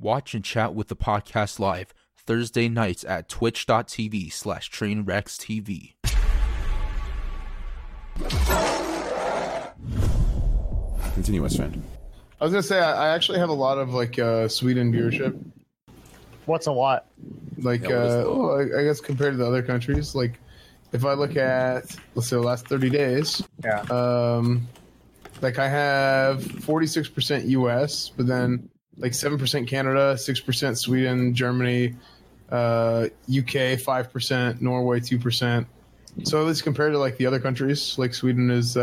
Watch and chat with the podcast live Thursday nights at twitch.tv/trainwreckstv. Continue, West Fan. I was gonna say I actually have a lot of like Sweden viewership. What's a lot? Like I guess compared to the other countries, like if I look at let's say the last 30 days, yeah. Like I have 46% US, but then like 7% Canada, 6% Sweden, Germany, UK 5%, Norway 2%. So at least compared to like the other countries, like Sweden is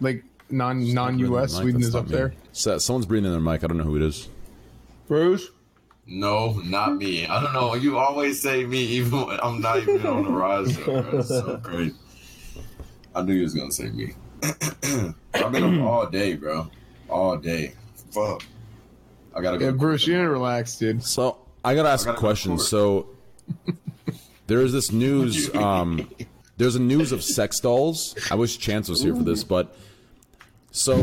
like non-US, Sweden is up there. So someone's breathing in their mic. I don't know who it is. Bruce? No, not me. I don't know. You always say me, even when I'm not even on the rise. That's so great. I knew you was gonna say me. I've been up all day, bro. All day. Fuck. I gotta go. Yeah, Bruce, you need to relax, dude. So I gotta ask a question. So there is this news. There's a news of sex dolls. I wish Chance was here for this, but. So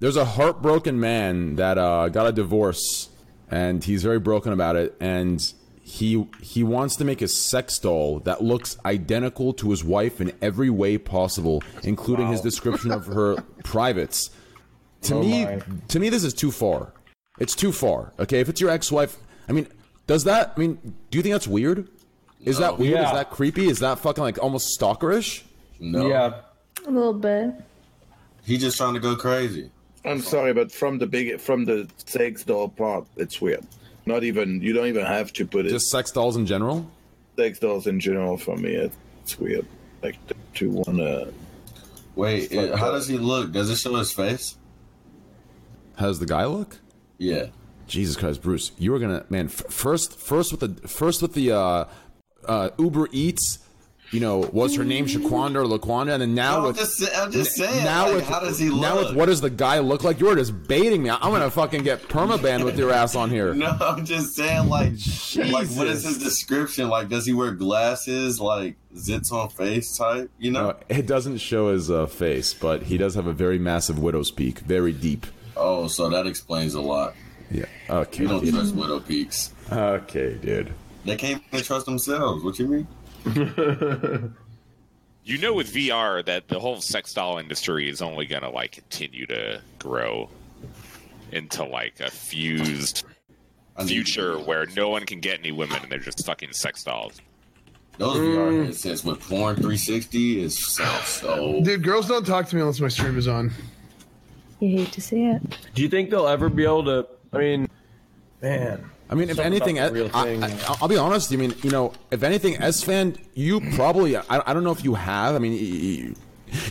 there's a heartbroken man that got a divorce, and he's very broken about it. And he wants to make a sex doll that looks identical to his wife in every way possible, including his description of her privates. To me, this is too far. It's too far. Okay, if it's your ex-wife, I mean, does that? I mean, do you think that's weird? Is that weird? Yeah. Is that creepy? Is that fucking like almost stalkerish? No. Yeah, a little bit. He just trying to go crazy. I'm sorry, but from the sex doll part, it's weird. Not even you don't even have to put it. Just sex dolls in general. Sex dolls in general for me, it's weird. Like to wanna. Wait, how does he look? Does it show his face? How does the guy look? Yeah. Jesus Christ, Bruce, you were gonna first with the Uber Eats. You know, was her name Shaquanda or Laquanda? And then now I'm just saying. Now like, how does he look? Now with what does the guy look like? You were just baiting me. I'm gonna fucking get permabanned with your ass on here. No, I'm just saying, like, like, what is his description? Like, does he wear glasses? Like, zits on face type? You know, no, it doesn't show his face, but he does have a very massive widow's peak, very deep. Oh, so that explains a lot. Yeah. Okay. You don't trust widow peaks. Okay, dude. They can't even trust themselves. What you mean? You know, with VR, that the whole sex doll industry is only gonna like continue to grow into like a fused future where no one can get any women and they're just fucking sex dolls. Those VR headsets with porn 360 is so. Dude, girls don't talk to me unless my stream is on. You hate to see it. Do you think they'll ever be able to? I mean, man. I mean, if anything, I'll be honest. I mean, you know, if anything, S-Fan, you probably, I don't know if you have. I mean,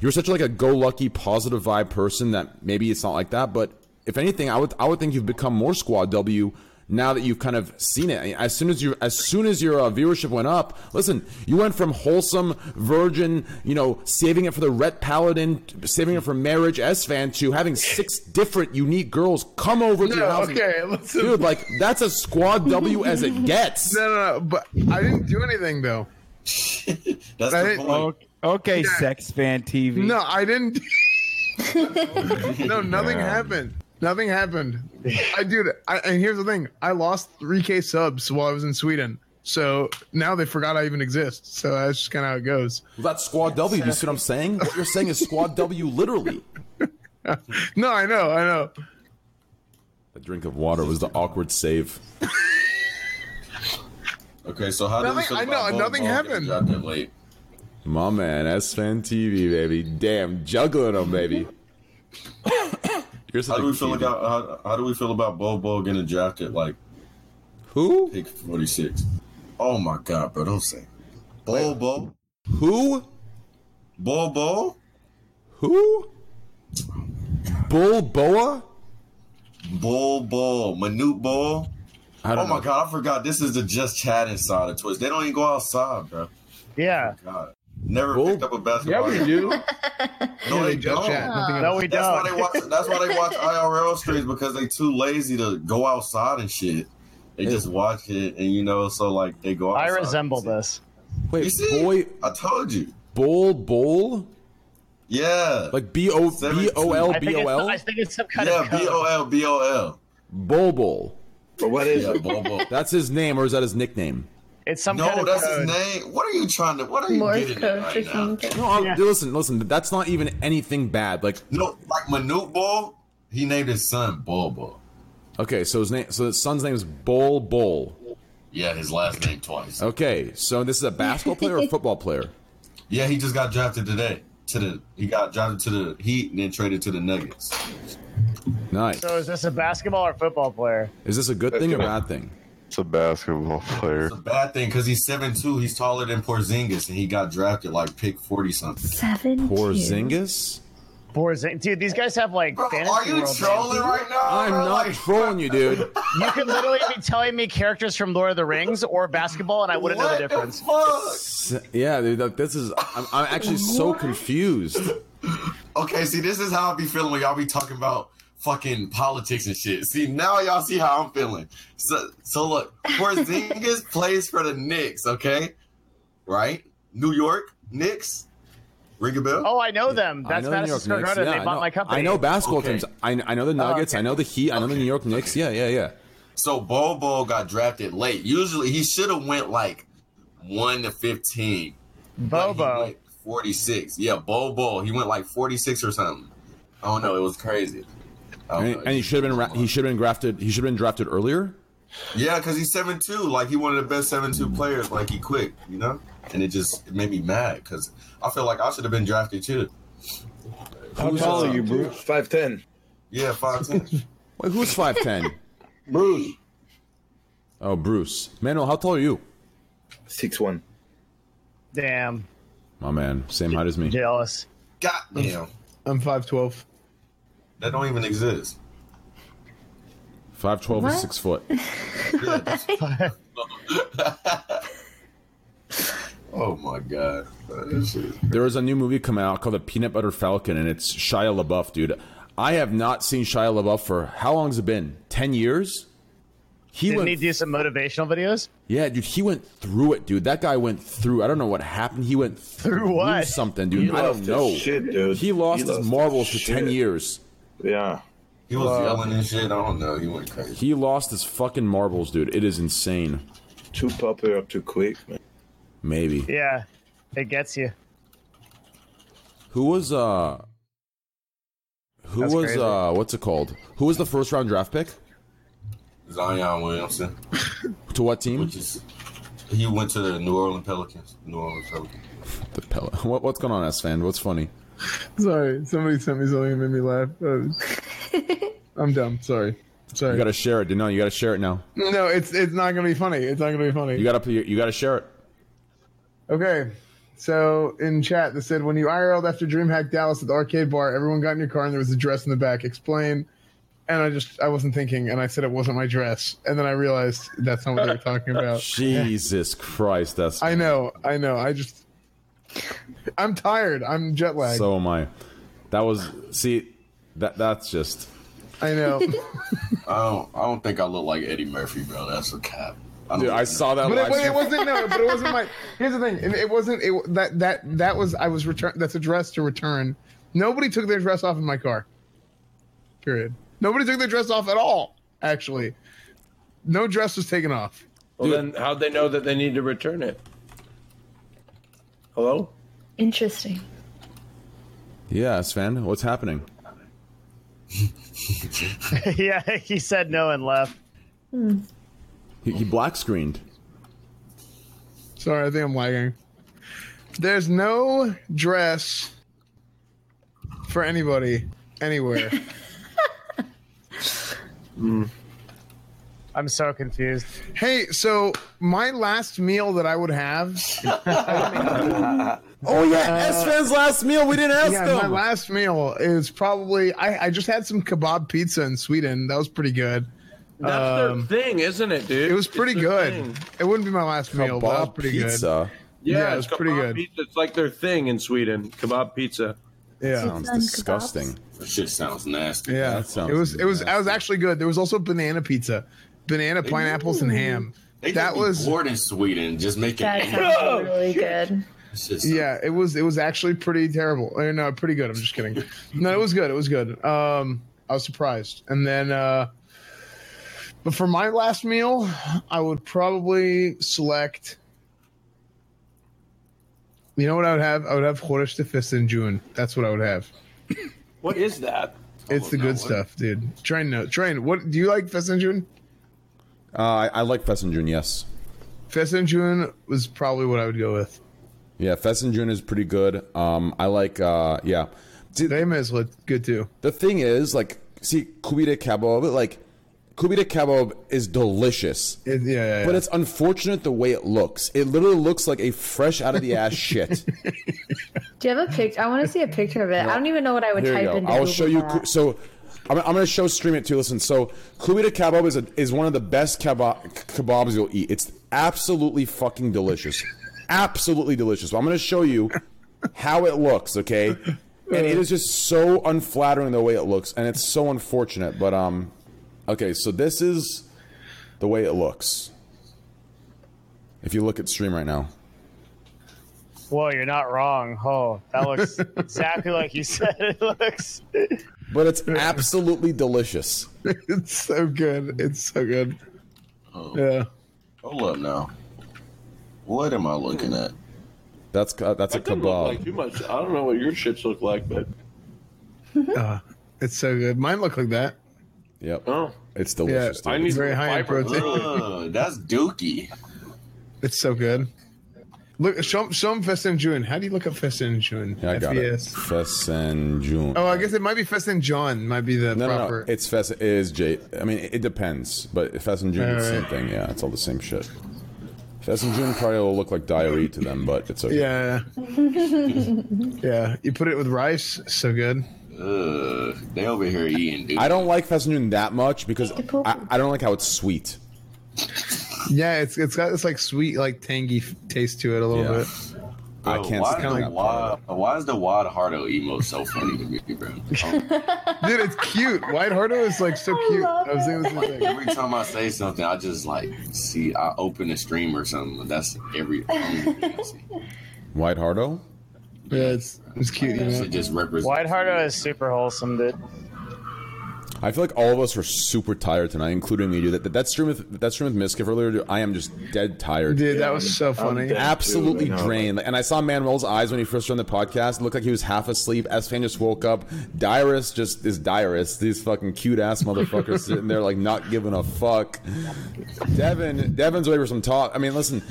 you're such like a go-lucky, positive vibe person that maybe it's not like that. But if anything, I would think you've become more Squad W now that you've kind of seen it. I mean, as soon as your viewership went up, listen, you went from wholesome, virgin, you know, saving it for the Rhett Paladin, saving it for marriage, S-Fan, to having 6 different unique girls come over to your house. Okay, listen. Dude, like, that's a Squad W as it gets. No, but I didn't do anything, though. That's the point. Okay, yeah. Sex Fan TV. No, I didn't. No, nothing happened. Nothing happened. And here's the thing. I lost 3K subs while I was in Sweden. So now they forgot I even exist. So that's just kind of how it goes. Well, that's Squad W. Do you see what I'm saying? What you're saying is Squad W, literally. No, I know. A drink of water was the awkward save. Okay, so how did you nothing happened. My man, S-Fan TV, baby. Damn, juggling them, baby. How do we feel about Bobo getting drafted? Like who? Pick 46. Oh my God, bro! Don't say Bobo. Who? Bobo. Who? Bulboa. Bobo. Manute Bol. Oh my God! I forgot. This is the just chatting side of Twitch. They don't even go outside, bro. Yeah. Oh my God. Never picked up a basketball. Yeah, we do. No, they don't. No, we don't. That's why they watch IRL streams, because they too lazy to go outside and shit. They just watch it, and you know, so like they go outside. I resemble this. Wait, you see? Boy, I told you. Bol? Yeah. Like B-O-L-B-O-L? I think it's some kind of code. Yeah, B-O-L-B-O-L. Bol. But what is it? Bol Bol. That's his name, or is that his nickname? It's some kind of that's code. His name. What are you trying to? What are you Morse getting code at right now? No, yeah. Listen. That's not even anything bad. Like no, like Manute Bol. He named his son Bol Bol. Okay, so his name. So his son's name is Bol Bol. Yeah, his last name twice. Okay, so this is a basketball player or a football player? Yeah, he just got drafted today. He got drafted to the Heat and then traded to the Nuggets. Nice. So is this a basketball or football player? Is this a good thing or a bad thing? It's a basketball player. It's a bad thing because he's 7'2". He's taller than Porzingis, and he got drafted like pick 40-something. 7'2". Porzingis? Dude, these guys have like bro, fantasy are you world trolling games. Right now? I'm bro, not like, trolling you, dude. You could literally be telling me characters from Lord of the Rings or basketball, and I wouldn't know the difference. Fuck? Yeah, dude, look, this is. I'm actually so confused. Okay, see, this is how I be feeling when y'all be talking about fucking politics and shit. See, now y'all see how I'm feeling. So look, Porzingis plays for the Knicks, okay? Right? New York Knicks. Ring a bell? Oh, I know them. That's Madison Square Garden. Yeah, they bought my company. I know basketball teams. I know the Nuggets. Okay. I know the Heat. I know the New York Knicks. Yeah. So Bol Bol got drafted late. Usually he should have went like 1 to 15. Bobo 46. Yeah, Bol Bol. He went like 46 or something. I don't know. It was crazy. And he should have been. He should have been drafted. He should have been drafted earlier. Yeah, because he's 7'2". Like, he one of the best 7'2" players. Like, he quick, you know? And it made me mad because I feel like I should have been drafted, too. How tall are you, Bruce? 5'10". Yeah, 5'10". Wait, who's 5'10"? Bruce. Oh, Bruce. Manuel, how tall are you? 6'1". Damn. My man. Same height as me. Jealous. God damn. I'm 5'12". That don't even exist. 5'12" is 6 foot. Oh my god! There was a new movie coming out called The Peanut Butter Falcon, and it's Shia LaBeouf, dude. I have not seen Shia LaBeouf for how long has it been? 10 years. Didn't he do some motivational videos? Yeah, dude, he went through it, dude. That guy went through. I don't know what happened. He went through what? Something, dude. I don't know. Shit, dude. He lost his marbles for 10 years. Yeah. He was yelling and shit. I don't know. He went crazy. He lost his fucking marbles, dude. It is insane. Too popular up too quick, man. Maybe. Yeah, it gets you. Who was the first round draft pick? Zion Williamson. To what team? He went to the New Orleans Pelicans. What's going on, S-Fan? What's funny? Sorry, somebody sent me something and made me laugh. I'm dumb. Sorry. You gotta share it. No, you gotta share it now. No, it's not gonna be funny. You gotta share it. Okay, so in chat they said when you IRL'd after DreamHack Dallas at the arcade bar, everyone got in your car and there was a dress in the back. Explain. And I wasn't thinking, and I said it wasn't my dress, and then I realized that's not what they were talking about. Jesus Christ, that's. I know. I'm tired. I'm jet lagged. So am I. That's just. I know. I don't think I look like Eddie Murphy, bro. That's a cap. Dude, I saw that. But it wasn't my. Here's the thing. That's a dress to return. Nobody took their dress off in my car. Period. Nobody took their dress off at all. Actually, no dress was taken off. Well, dude, then how'd they know that they need to return it? Hello? Interesting. Yeah, Sven, what's happening? Yeah, he said no and left. He black screened. Sorry, I think I'm lagging. There's no dress for anybody anywhere. I'm so confused. Hey, so my last meal that I would have. Oh yeah, S-Fan's last meal. We didn't ask them. My last meal is probably I just had some kebab pizza in Sweden. That was pretty good. That's their thing, isn't it, dude? It was pretty good. Thing. It wouldn't be my last meal. But that was pretty pizza. Good. Yeah, it was pretty good. Pizza. It's like their thing in Sweden. Kebab pizza. Yeah, sounds disgusting. Kebabs? That shit sounds nasty. Yeah, that sounds. It was actually good. There was also banana pizza. Banana, pineapples, and ham. That was bored in Sweden. Just making that sounds really good. Yeah, it was actually pretty terrible. No, pretty good. I'm just kidding. No, it was good. It was good. I was surprised. And then But for my last meal, I would probably select... You know what I would have? I would have Koobideh to Fessenjoon. That's what I would have. What is that? It's the good stuff, dude. Train. What do you like, Fessenjoon? I like Fessenjoon, yes. Fessenjoon was probably what I would go with. Yeah, Fessenjoon is pretty good. I like, yeah. Dame is good, too. The thing is, like, see, Koobideh kebab, like, Koobideh kebab is delicious. But it's unfortunate the way it looks. It literally looks like a fresh out of the ass shit. Do you have a picture? I want to see a picture of it. Yeah. I don't even know what I would type in. I'll show you. So I'm going to stream it too. Listen, so Koobideh kebab is one of the best kebabs you'll eat. It's absolutely fucking delicious. Absolutely delicious. So I'm going to show you how it looks, okay? And it is just so unflattering the way it looks, and it's so unfortunate, but okay, so this is the way it looks. If you look at stream right now. Whoa, you're not wrong. Oh, that looks exactly like you said it looks. But it's absolutely delicious. It's so good. It's so good. Oh. Yeah. Hold up now. What am I looking at? That's that a kebab. Like too much. I don't know what your shits look like, but it's so good. Mine look like that. Yep. Oh, it's delicious. Yeah, I need very high in protein. That's dookie. It's so good. Look, show them Fessenjoon. How do you look up Fessenjoon? Yeah, I got it. Fessenjoon. Oh, I guess it might be Fessenjoon. Might be the proper. No, it's Fess. It is J. I mean, it depends. But Fessenjoon is the same thing. Yeah, it's all the same shit. Fessenjoon probably will look like diarrhea to them, but it's okay. Yeah. Yeah. You put it with rice. So good. They over here eating, dude. I don't like Fessenjoon that much because I don't like how it's sweet. Yeah, it's got this like sweet, like tangy taste to it a little bit. Bro, I can't stand that. Why is the Wad Hardo emote so funny to me, bro? Dude, it's cute. Wad Hardo is like so cute. I was thinking like, every time I say something, I just like see I open a stream or something. That's every thing I see. Wad Hardo? Yeah, it's cute. It just represents. Wide Hardo is super wholesome, dude. I feel like all of us were super tired tonight, including me, dude. That stream with Miskiff earlier, dude, I am just dead tired. Dude, that was so funny. Absolutely drained. And I saw Manuel's eyes when he first joined the podcast. It looked like he was half asleep. S-Fan just woke up. Dyrus just is Dyrus. These fucking cute-ass motherfuckers sitting there like not giving a fuck. Devin's ready for some talk. I mean, listen...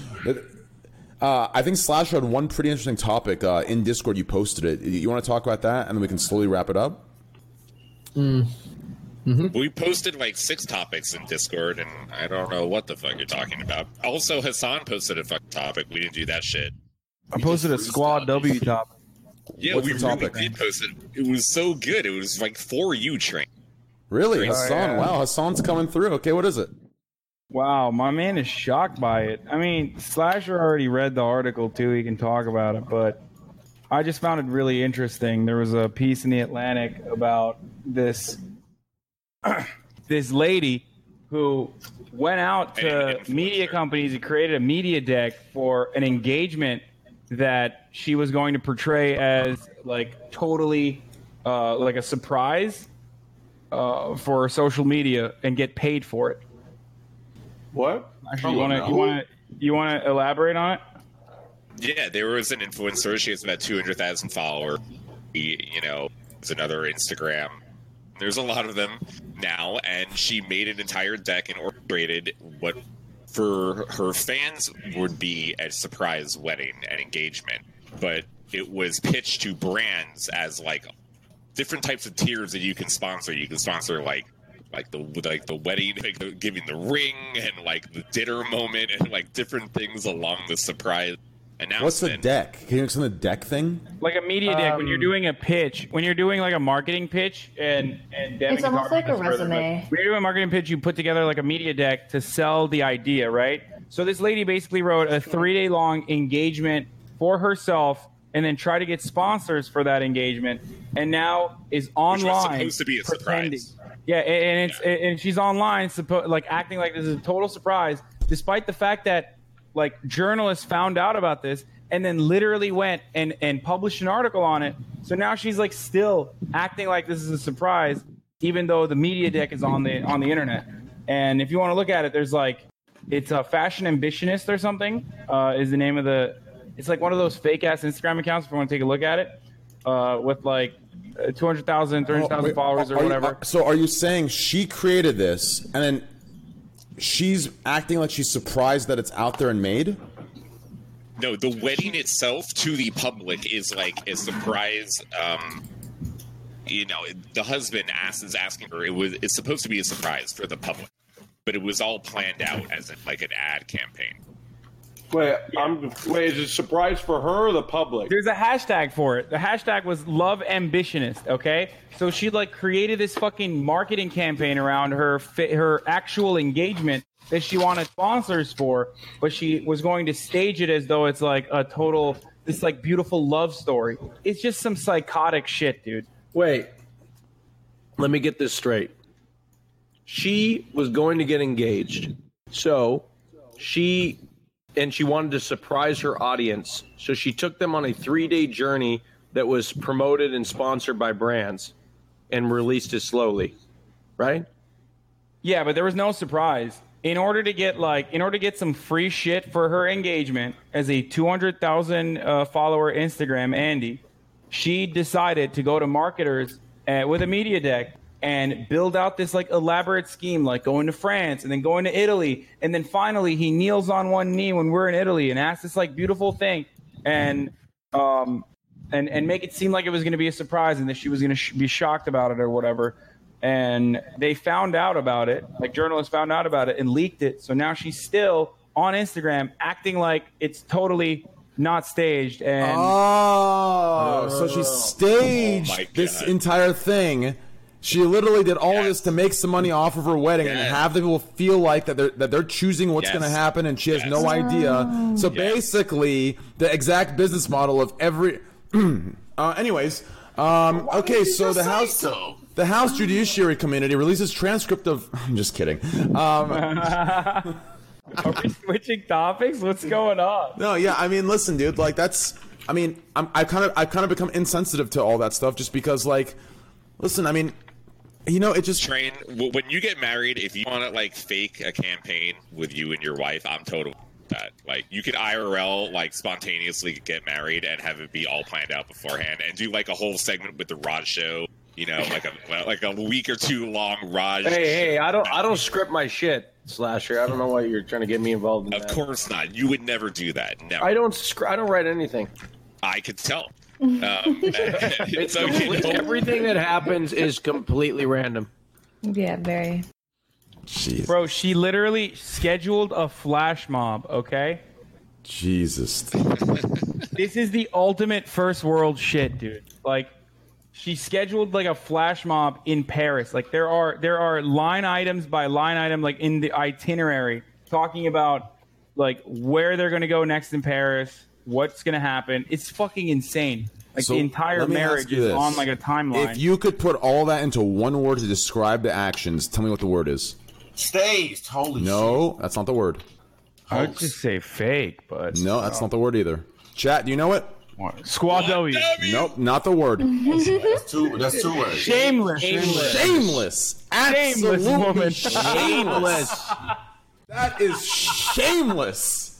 I think Slash had one pretty interesting topic in Discord. You posted it. You want to talk about that, and then we can slowly wrap it up. Mm-hmm. We posted like 6 topics in Discord, and I don't know what the fuck you're talking about. Also, Hassan posted a fucking topic. We didn't do that shit. I posted a Squad W topic. Yeah, we really did post it. It was so good. It was like for you, Train. Really, Hassan? Yeah. Wow, Hassan's coming through. Okay, what is it? Wow, my man is shocked by it. I mean, Slasher already read the article, too. He can talk about it, but I just found it really interesting. There was a piece in The Atlantic about this lady who went out to media companies and created a media deck for an engagement that she was going to portray as, like, totally, like a surprise for social media and get paid for it. What? Actually, you want to elaborate on it? Yeah, there was an influencer. She has about 200,000 followers. You know, there's another Instagram. There's a lot of them now, and she made an entire deck and orchestrated what for her fans would be a surprise wedding and engagement. But it was pitched to brands as like different types of tiers that you can sponsor. You can sponsor like the wedding, like giving the ring, and like the dinner moment, and like different things along the surprise announcement. What's the deck? Can you explain the deck thing? Like a media deck when you're doing a pitch, when you're doing like a marketing pitch, and it's almost like a resume. When you're doing a marketing pitch, you put together like a media deck to sell the idea, right? So this lady basically wrote a 3-day long engagement for herself, and then tried to get sponsors for that engagement, and now is online. Which was supposed to be a surprise. Yeah, and she's online, like acting like this is a total surprise, despite the fact that like journalists found out about this and then literally went and published an article on it. So now she's like still acting like this is a surprise, even though the media deck is on the internet. And if you want to look at it, there's like, it's a fashion ambitionist or something is the name of the, it's like one of those fake ass Instagram accounts if you want to take a look at it with like 200,000, 300,000 followers or whatever. So are you saying she created this and then she's acting like she's surprised that it's out there and made? No, the wedding itself to the public is like a surprise. You know, the husband is asking her. It's supposed to be a surprise for the public, but it was all planned out as like an ad campaign. Wait, is it a surprise for her or the public? There's a hashtag for it. The hashtag was Love Ambitionist, okay? So she, like, created this fucking marketing campaign around her actual engagement that she wanted sponsors for, but she was going to stage it as though it's, like, a total, this, like, beautiful love story. It's just some psychotic shit, dude. Wait. Let me get this straight. She was going to get engaged, so she... And she wanted to surprise her audience. So she took them on a 3-day journey that was promoted and sponsored by brands and released it slowly, right? Yeah, but there was no surprise. In order to get some free shit for her engagement as a 200,000 follower Instagram Andy, she decided to go to marketers with a media deck and build out this like elaborate scheme, like going to France and then going to Italy. And then finally he kneels on one knee when we're in Italy and asks this like beautiful thing and make it seem like it was going to be a surprise and that she was going to be shocked about it or whatever. And they found out about it, like journalists found out about it and leaked it. So now she's still on Instagram acting like it's totally not staged. And so she staged this entire thing. She literally did all this to make some money off of her wedding and have the people feel like that they're choosing what's going to happen, and she has no idea. So basically, the exact business model of every. So the House Judiciary Committee releases transcript of. I'm just kidding. Are we switching topics? What's going on? No, yeah, I mean, listen, dude, like that's. I mean, I've kind of become insensitive to all that stuff just because, like, listen, I mean. You know, it just train when you get married. If you want to like fake a campaign with you and your wife, I'm totally with that. Like, you could IRL like spontaneously get married and have it be all planned out beforehand, and do like a whole segment with the Raj show. You know, like a week or two long Raj. Hey, I don't script my shit, Slasher. I don't know why you're trying to get me involved in that. Of course not. You would never do that. Never. I don't write anything. I could tell. It's everything that happens is completely random. Yeah, very. Jeez. Bro, she literally scheduled a flash mob, okay? Jesus. This is the ultimate first world shit, dude. Like, she scheduled like a flash mob in Paris. Like, there are line items by line item, like in the itinerary, talking about like where they're gonna go next in Paris. What's gonna happen? It's fucking insane. Like, so the entire marriage is on like a timeline. If you could put all that into one word to describe the actions, tell me what the word is. Staged. Holy shit. No, that's not the word. I would just say fake, but no, that's not the word either. Chat, do you know it? What? Squad W. Nope, not the word. That's two words. Shameless. Absolutely shameless woman. Shameless. That is shameless.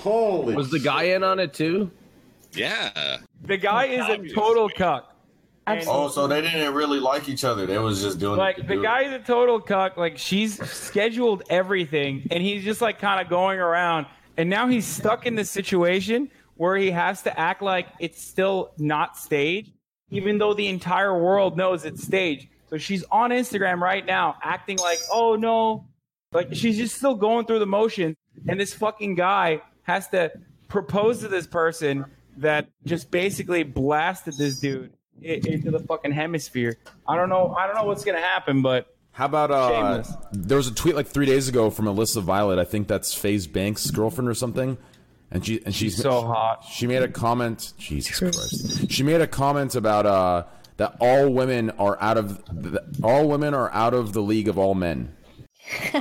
Holy was the guy shit. In on it too? Yeah. The guy is a total cuck. Absolutely. Oh, so they didn't really like each other. They was just doing like it the guy is a total cuck. Like, she's scheduled everything, and he's just like kind of going around. And now he's stuck in this situation where he has to act like it's still not staged, even though the entire world knows it's staged. So she's on Instagram right now, acting like, oh no, like she's just still going through the motions, and this fucking guy has to propose to this person that just basically blasted this dude into the fucking hemisphere. I don't know what's gonna happen, but how about shameless. There was a tweet like 3 days ago from Alyssa Violet. I think that's FaZe Banks' girlfriend or something, and she's so hot. She made a comment. Jesus Christ. She made a comment about that all women are out of the league of all men.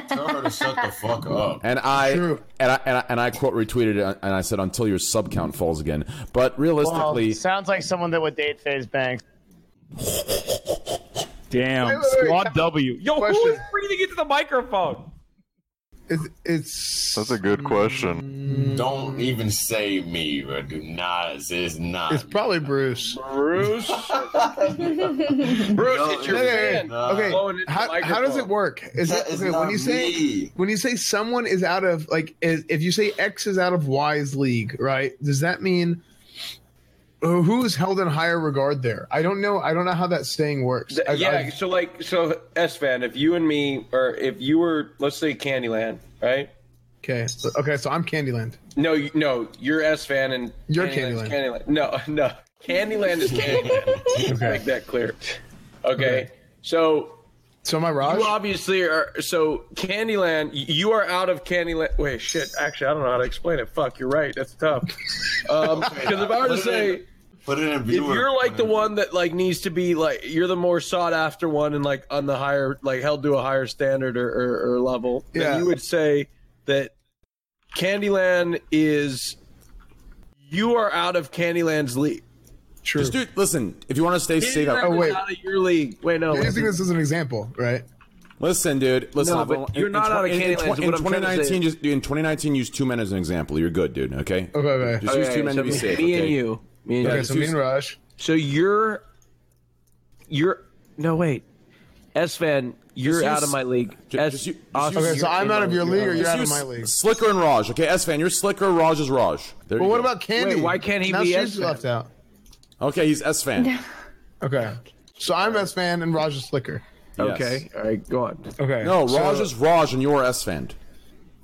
Tell her to shut the fuck up. And I quote retweeted it, and I said, until your sub count falls again. But realistically, sounds like someone that would date FaZe Banks. Damn. Wait, Squad W. Yo, question. Who is breathing into the microphone? It's that's a good question. Don't even say me, but do not. It's not. It's probably Bruce. Bruce. It's your hand. Okay. How does it work? Is it when you say me. When you say someone is out of like if you say X is out of Y's league, right? Does that mean who is held in higher regard there? I don't know. I don't know how that saying works. So S-Fan, if you and me, or if you were, let's say Candyland, right? Okay. So I'm Candyland. No, you're S-Fan and you're Candyland. No, Candyland is Candyland. Let's make that clear. Okay. So am I Raj? You obviously are. So Candyland, you are out of Candyland. Wait, shit. Actually, I don't know how to explain it. Fuck, you're right. That's tough. Because if I were to say. If you're like the one that like needs to be like you're the more sought after one and like on the higher like held to a higher standard or level, then you would say that Candyland is you are out of Candyland's league. True. Just listen, if you want to stay safe out of your league. Wait, no. You're using this as an example, right? Listen, no, but you're not out of Candyland. In 2019, use two men as an example. You're good, dude. Okay. Okay. Just use two men to be safe. Me and you. Me and Raj. So you're no wait, S-Fan, you're out of my league. So I'm out of your league, or you're out of my league. Slicker and Raj, okay. S-Fan, you're Slicker. Raj is Raj. But what about Candy? Wait, why can't he be S-Fan? Left out. Okay, he's S-Fan. Okay, so I'm S-Fan and Raj is Slicker. Okay, all right, go on. Okay, no, Raj is Raj and you're S-Fan.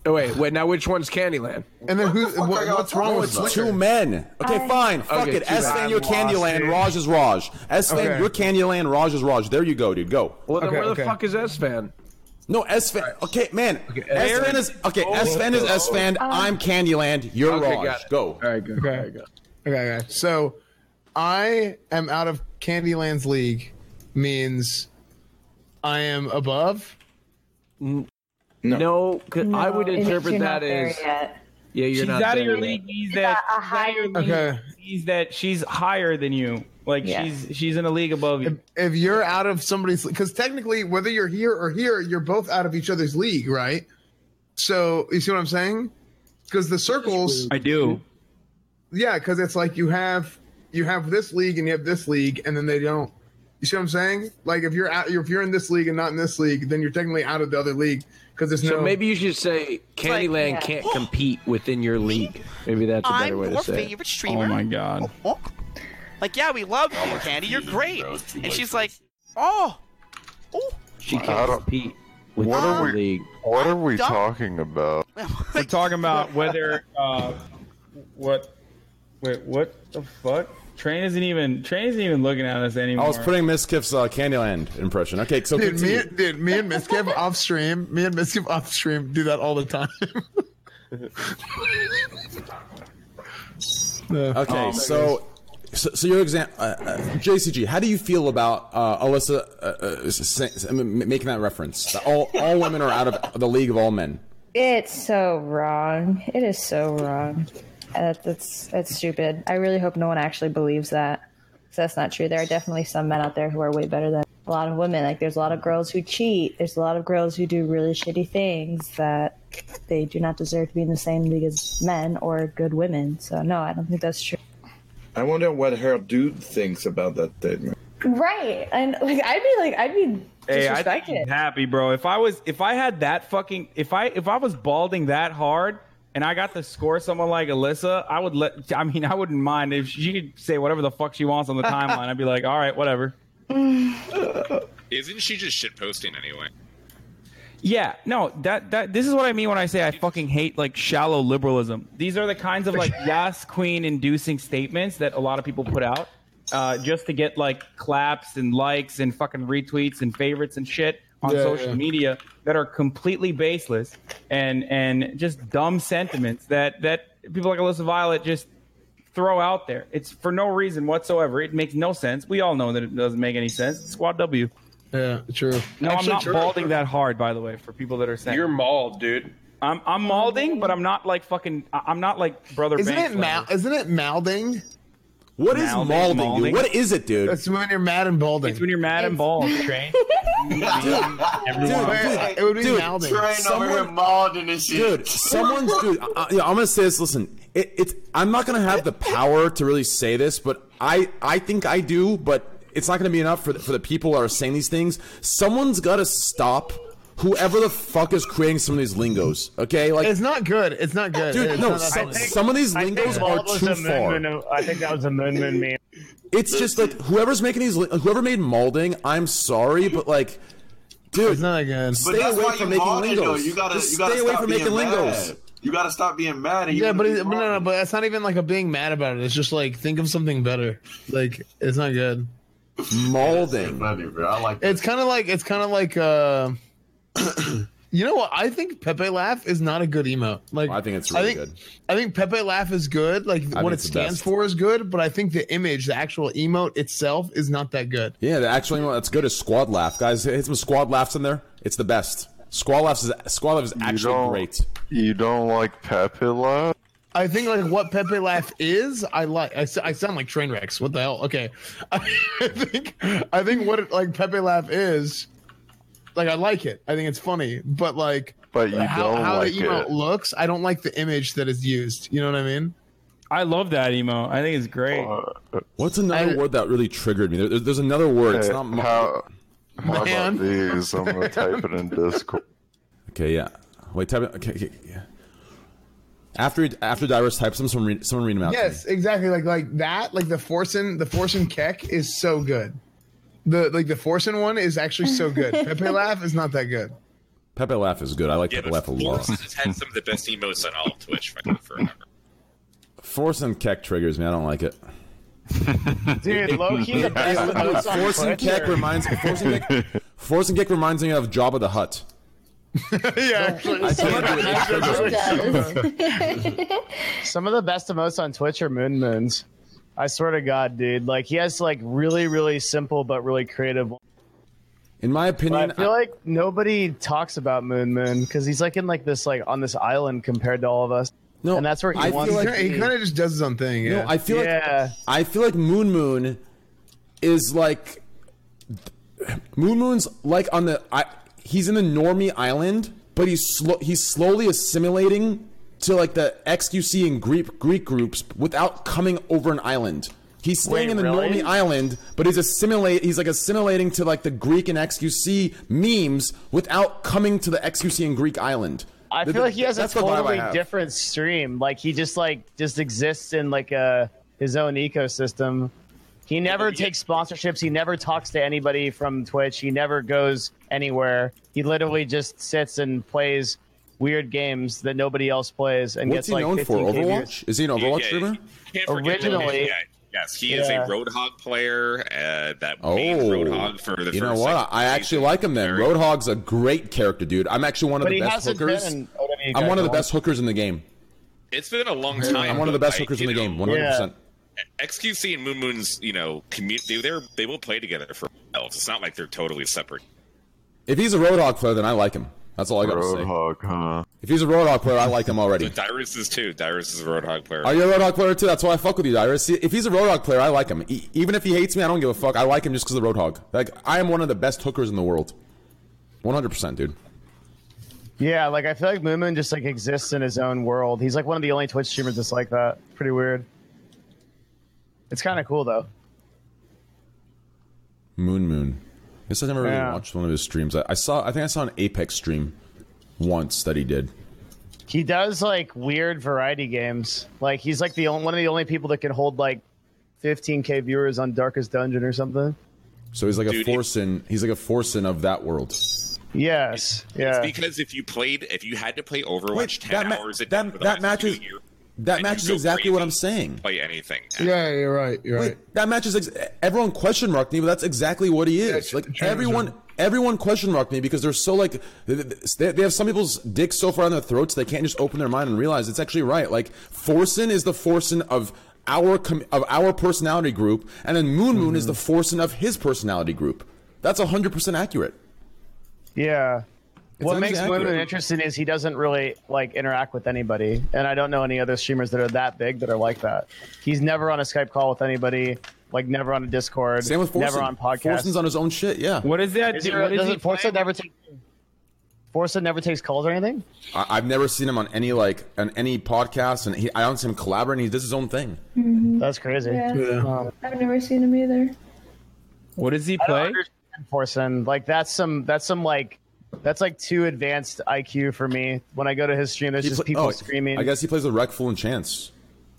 Oh, wait, now which one's Candyland? And then what's wrong with Slicker? Two men. Okay, fine. Fuck it. S-Fan, you're Candyland. Raj is Raj. S-Fan, you're Candyland. Raj is Raj. There you go, dude. Go. Well, then where the fuck is S-Fan? No, S-Fan. Okay, man. S-Fan is S-Fan. I'm Candyland. You're Raj. Go. All right, good. Okay. So, I am out of Candyland's league means I am above? No, because I would interpret that as yeah, you're not out of your league means that a higher league means that she's higher than you. Like she's in a league above you. If you're out of somebody's, because technically, whether you're here or here, you're both out of each other's league, right? So you see what I'm saying? Because the circles, I do. Yeah, because it's like you have this league and you have this league, and then they don't. You see what I'm saying? Like if you're in this league and not in this league, then you're technically out of the other league. So maybe you should say Candyland can't compete within your league. Maybe that's a better way to say it. I'm your favorite streamer. Oh, my God. Like, yeah, we love you, Candy. You're great. And she's like, She can't compete within the league. What are we talking about? We're talking about whether what the fuck? Train isn't even looking at us anymore. I was putting Miss Kiff's Candyland impression. Okay, so me and Miss Kiff off stream. Me and Miss Kiff off stream do that all the time. Okay, so your example, JCG. How do you feel about Alyssa making that reference? That all women are out of the league of all men. It's so wrong. It is so wrong. That's stupid. I really hope no one actually believes that, because that's not true. There are definitely some men out there who are way better than a lot of women. Like, there's a lot of girls who cheat. There's a lot of girls who do really shitty things that they do not deserve to be in the same league as men or good women. So, no, I don't think that's true. I wonder what her dude thinks about that statement. Right. And like, I'd be hey, I'd be happy, bro. If I was balding that hard, and I got to score someone like Alyssa, I wouldn't mind if she could say whatever the fuck she wants on the timeline. I'd be like, all right, whatever. Isn't she just shitposting anyway? Yeah, no, that this is what I mean when I say I fucking hate like shallow liberalism. These are the kinds of like yas queen inducing statements that a lot of people put out just to get like claps and likes and fucking retweets and favorites and shit on social media that are completely baseless and just dumb sentiments that people like Alyssa Violet just throw out there. It's for no reason whatsoever. It makes no sense. We all know that it doesn't make any sense. It's Squad W. Yeah, true. No, actually, I'm not balding that hard, by the way, for people that are saying you're mauled, dude. I'm malding, but I'm not like fucking. I'm not like Brother Banks. Isn't it malding? What is malding, dude? What is it, dude? It's when you're mad and balding. It's when you're mad and bald, Train. Dude, it would be malding. Train over malding and shit. Dude, someone's dude. Yeah, I'm gonna say this. Listen, I'm not gonna have the power to really say this, but I think I do. But it's not gonna be enough for the people that are saying these things. Someone's gotta stop. Whoever the fuck is creating some of these lingos, okay? Like, it's not good. It's not good. Dude, it's no, some of these lingos are too far. I think that was a Moon Moon meme. It's just like whoever's making these, whoever made molding. I'm sorry, but like, dude, it's not good. Stay away from making lingos. You gotta stay away from making lingos. You gotta stop being mad. Yeah, but that's not even like a being mad about it. It's just like think of something better. Like, it's not good. Molding. I like. It's kind of like. You know what? I think Pepe Laugh is not a good emote. Like, I think it's really good. I think Pepe Laugh is good. Like, what it stands for is good, but I think the image, the actual emote itself, is not that good. Yeah, the actual emote that's good is Squad Laugh. Guys, hit some Squad Laughs in there. It's the best. Squad Laugh is actually great. You don't like Pepe Laugh? I think like what Pepe Laugh is, I like. I sound like train wrecks. What the hell? Okay, I think what like Pepe Laugh is. Like, I like it. I think it's funny. But, like, how the emote looks, I don't like the image that is used. You know what I mean? I love that emote. I think it's great. What's another word that really triggered me? There's another word. Hey, it's not... How about these? I'm going to type it in Discord. Okay, yeah. Wait, type it... Okay, yeah. After Divers types them, someone read them out. Yes, exactly. Like that, like the Forsen Keck is so good. The Forsen one is actually so good. Pepe Laugh is not that good. Pepe Laugh is good. I like Pepe Laugh a lot. Forsen has had some of the best emotes on all of Twitch forever. Forsen Keck triggers me. I don't like it. Dude, low-key the best emotes on Forsen Keck reminds me of Jabba the Hutt. Yeah, actually. Some of the best emotes on Twitch are Moon Moons. I swear to God, dude. Like, he has, like, really, really simple but really creative. In my opinion... But I feel like nobody talks about Moon Moon because he's, like, in, like, this, like, on this island compared to all of us. No, and that's where he wants like he kind of just does his own thing. Yeah. No, I feel like Moon Moon is, like... Moon Moon's, like, on the... he's in the normie island, but he's slowly assimilating... to like the XQC and Greek groups without coming over an island. He's staying in the normie island, but he's assimilating to like the Greek and XQC memes without coming to the XQC and Greek island. I feel like he has a totally different stream. Like he just exists in like his own ecosystem. He never takes sponsorships. He never talks to anybody from Twitch. He never goes anywhere. He literally just sits and plays weird games that nobody else plays and what's gets like 15 What's he known for? Overwatch? Is he an Overwatch streamer? Originally. Yes, he is a Roadhog player that made Roadhog for the first You know what? I actually like him then. Roadhog's a great character, dude. I'm actually one of the best hookers. I'm one of the best hookers in the game. It's been a long time. I'm one of the best hookers in the game, 100%. XQC and Moon Moon's, you know, community, they will play together for else. It's not like they're totally separate. If he's a Roadhog player, then I like him. That's all I got to say. Roadhog, huh? If he's a Roadhog player, I like him already. So Dyrus is too. Dyrus is a Roadhog player. Are you a Roadhog player too? That's why I fuck with you, Dyrus. If he's a Roadhog player, I like him. Even if he hates me, I don't give a fuck. I like him just because of the Roadhog. Like, I am one of the best hookers in the world. 100%, dude. Yeah, like, I feel like Moon Moon just, like, exists in his own world. He's, like, one of the only Twitch streamers that's like that. Pretty weird. It's kind of cool, though. Moon Moon. I guess I never really watched one of his streams. I think I saw an Apex stream once that he did. He does like weird variety games. Like he's like one of the only people that can hold like 15,000 viewers on Darkest Dungeon or something. So he's like a Forsen. He's like a Forsen of that world. Yes. Yeah. It's because if you had to play Overwatch 10 hours a day, that matches exactly what I'm saying. Play anything. Yeah, you're right. That matches. Everyone question marked me, but that's exactly what he is. Yeah, like everyone question marked me because they're so like they have some people's dicks so far on their throats they can't just open their mind and realize it's actually right. Like Forsen is the Forsen of our personality group, and then Moon Moon is the Forsen of his personality group. That's 100% accurate. Yeah. What makes Moon interesting is he doesn't really like interact with anybody, and I don't know any other streamers that are that big that are like that. He's never on a Skype call with anybody, like never on a Discord, same with Forsen. Never on podcasts. Forsen's on his own shit. Yeah. What is that? Forsen never takes calls or anything. I've never seen him on any podcast, and I don't see him collaborating. He does his own thing. Mm-hmm. That's crazy. Yeah. I've never seen him either. What does he play? I don't understand Forsen, like that's like too advanced IQ for me. When I go to his stream, there's just people screaming. I guess he plays with Wreckful and Chance.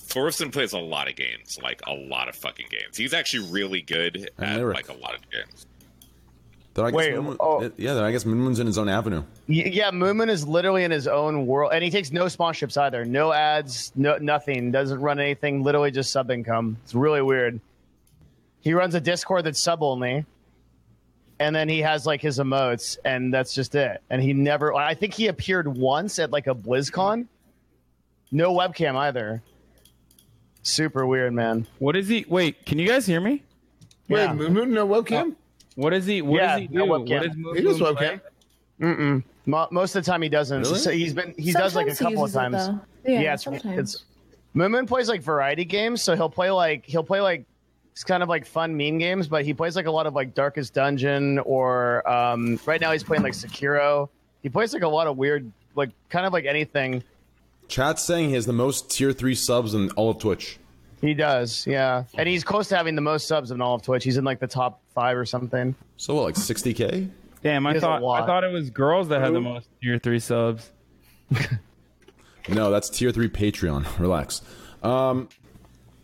Forsen plays a lot of games, like a lot of fucking games. He's actually really good at like a lot of games. Then I guess Moon Moon's in his own avenue. Yeah, Moon Moon is literally in his own world, and he takes no sponsorships either, no ads, no nothing. Doesn't run anything. Literally just sub income. It's really weird. He runs a Discord that's sub only. And then he has like his emotes, and that's just it. And he never, I think he appeared once at like a BlizzCon. No webcam either. Super weird, man. What is he? Wait, can you guys hear me? Yeah. Wait, Moon Moon, no webcam? What is he? What does he do? No webcam. He does webcam. Most of the time he doesn't. Really? So he sometimes does like a couple of times. Yeah, it's Moon Moon plays like variety games, so he'll play like. It's kind of like fun meme games, but he plays like a lot of like Darkest Dungeon or right now he's playing like Sekiro. He plays like a lot of weird, like kind of like anything. Chat's saying he has the most tier 3 subs in all of Twitch. He does, yeah. And he's close to having the most subs in all of Twitch. He's in like the top 5 or something. So what, like 60K? Damn, I thought it was girls that had the most tier 3 subs. No, that's tier 3 Patreon. Relax.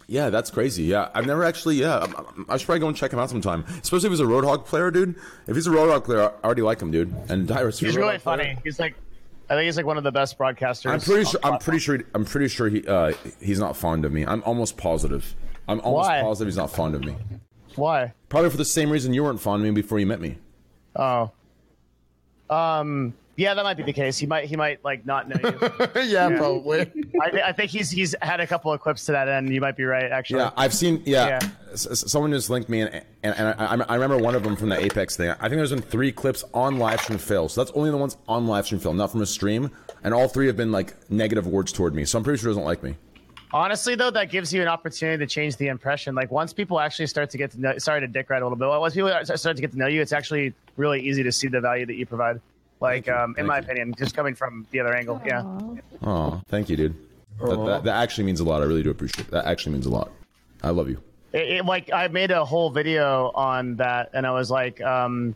Yeah, that's crazy. Yeah, I've never actually. Yeah, I should probably go and check him out sometime. Especially if he's a Roadhog player, dude. If he's a Roadhog player, I already like him, dude. And Dyrus, he's really funny. Player. He's like, I think he's like one of the best broadcasters. I'm pretty sure he's not fond of me. I'm almost positive. I'm almost positive he's not fond of me. Why? Probably for the same reason you weren't fond of me before you met me. Oh. Yeah, that might be the case. He might like not know you. yeah, probably. I think he's had a couple of clips to that end. You might be right, actually. Yeah, I've seen. Yeah. Someone just linked me, and I remember one of them from the Apex thing. I think there's been 3 clips on live stream fail. So that's only the ones on live stream fail, not from a stream. And all 3 have been like negative words toward me. So I'm pretty sure he doesn't like me. Honestly, though, that gives you an opportunity to change the impression. Like once people actually start to get to know, sorry to dick ride a little bit. Once people start to get to know you, it's actually really easy to see the value that you provide. Like, in my opinion, just coming from the other angle, yeah. Oh, thank you, dude. That actually means a lot. I really do appreciate it. That actually means a lot. I love you. I made a whole video on that, and I was like, my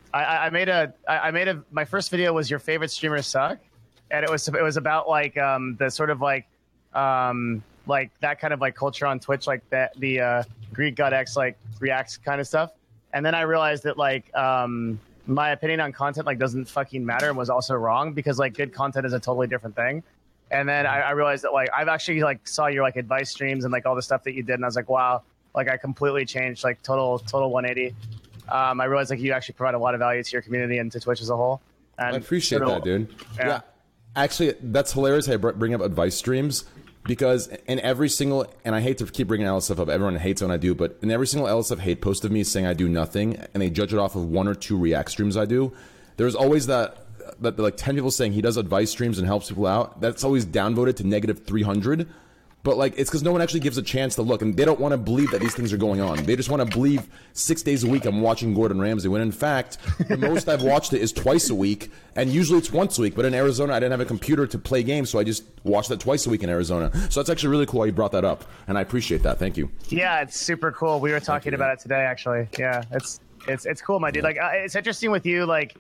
first video was your favorite streamers suck, and it was about like the sort of like that kind of like culture on Twitch, like that the Greek God X like reacts kind of stuff, and then I realized that like. My opinion on content like doesn't fucking matter and was also wrong because like good content is a totally different thing. And then I realized that like I've actually like saw your like advice streams and like all the stuff that you did and I was like, wow, like I completely changed, like total 180. I realized like you actually provide a lot of value to your community and to Twitch as a whole. And I appreciate that, dude. Yeah. Actually, that's hilarious how you bring up advice streams because in every single, and I hate to keep bringing LSF up, everyone hates when I do, but in every single LSF hate post of me saying I do nothing, and they judge it off of 1 or 2 react streams I do, there's always that like 10 people saying he does advice streams and helps people out, that's always downvoted to negative 300, but like, it's because no one actually gives a chance to look, and they don't want to believe that these things are going on. They just want to believe 6 days a week I'm watching Gordon Ramsay, when in fact, the most I've watched it is twice a week, and usually it's once a week, but in Arizona, I didn't have a computer to play games, so I just watched that twice a week in Arizona. So that's actually really cool how you brought that up, and I appreciate that. Thank you. Yeah, it's super cool. We were talking about it today, actually. Yeah, it's cool, my dude. Like, it's interesting with you, like,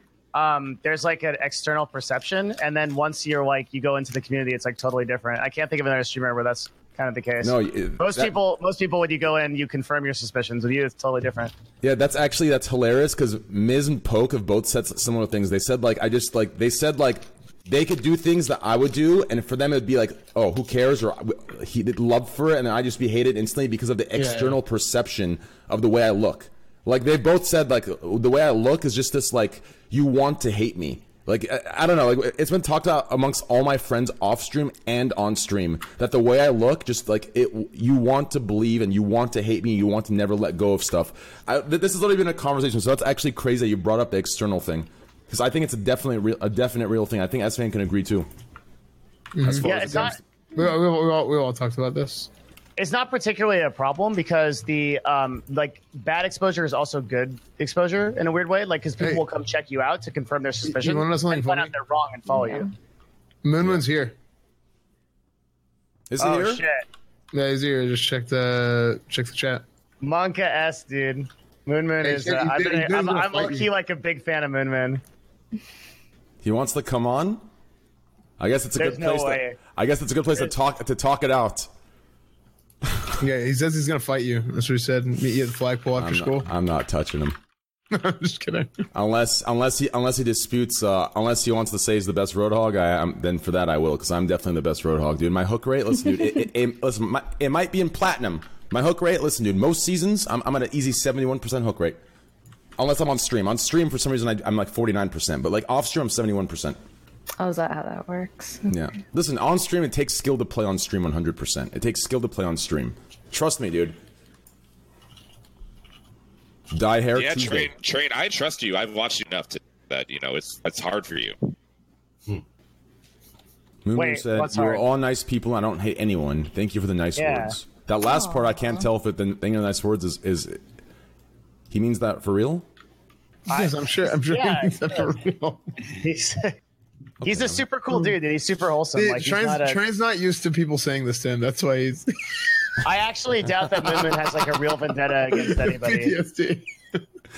there's like an external perception, and then once you're like you go into the community, it's like totally different. I can't think of another streamer where that's kind of the case. No, most people when you go in, you confirm your suspicions. With you, it's totally different. Yeah, that's hilarious because Miz and Poke have both said similar things. They said like they could do things that I would do, and for them it'd be like, oh, who cares? Or he'd love for it, and then I'd just be hated instantly because of the external perception of the way I look. Like, they both said, like, the way I look is just this, like, you want to hate me. Like, I don't know. Like, it's been talked about amongst all my friends off stream and on stream that the way I look, just, like, you want to believe and you want to hate me. You want to never let go of stuff. This has already been a conversation, so that's actually crazy that you brought up the external thing. Because I think it's a definite real thing. I think S-Fan can agree too. Mm-hmm. As far as it's not. We all talked about this. It's not particularly a problem because the like bad exposure is also good exposure in a weird way. Like because people will come check you out to confirm their suspicion and find out they're wrong and follow you. Moon Moon's here. Is he here? Oh shit! Yeah, he's here. Just check the chat. Monka S, dude. Moon Moon is. I'm low-key like a big fan of Moon Moon. He wants to come on. I guess it's a good place. I guess it's a good place to talk it out. Yeah, he says he's gonna fight you. That's what he said. Meet you at the flagpole after school. I'm not touching him. I'm just kidding. Unless he disputes, unless he wants to say he's the best Roadhog, then for that I will, because I'm definitely the best Roadhog, dude. My hook rate, listen, dude. It might be in platinum. My hook rate, listen, dude. Most seasons, I'm at an easy 71% hook rate, unless I'm on stream. On stream, for some reason, I'm like 49%, but like off stream, I'm 71%. Oh, is that how that works? Yeah. Listen, on stream, it takes skill to play on stream 100%. It takes skill to play on stream. Trust me, dude. Dye hair. Yeah, Train, I trust you. I've watched you enough to that, you know, it's hard for you. Moon said, you're all nice people. I don't hate anyone. Thank you for the nice words. That last part, I can't tell if the thing of the nice words is he means that for real? Yes, I'm sure he means that for real. Okay, he's a super cool dude, and he's super wholesome. Dude, like, Train's not used to people saying this to him. That's why he's... I actually doubt that Moon Moon has, like, a real vendetta against anybody.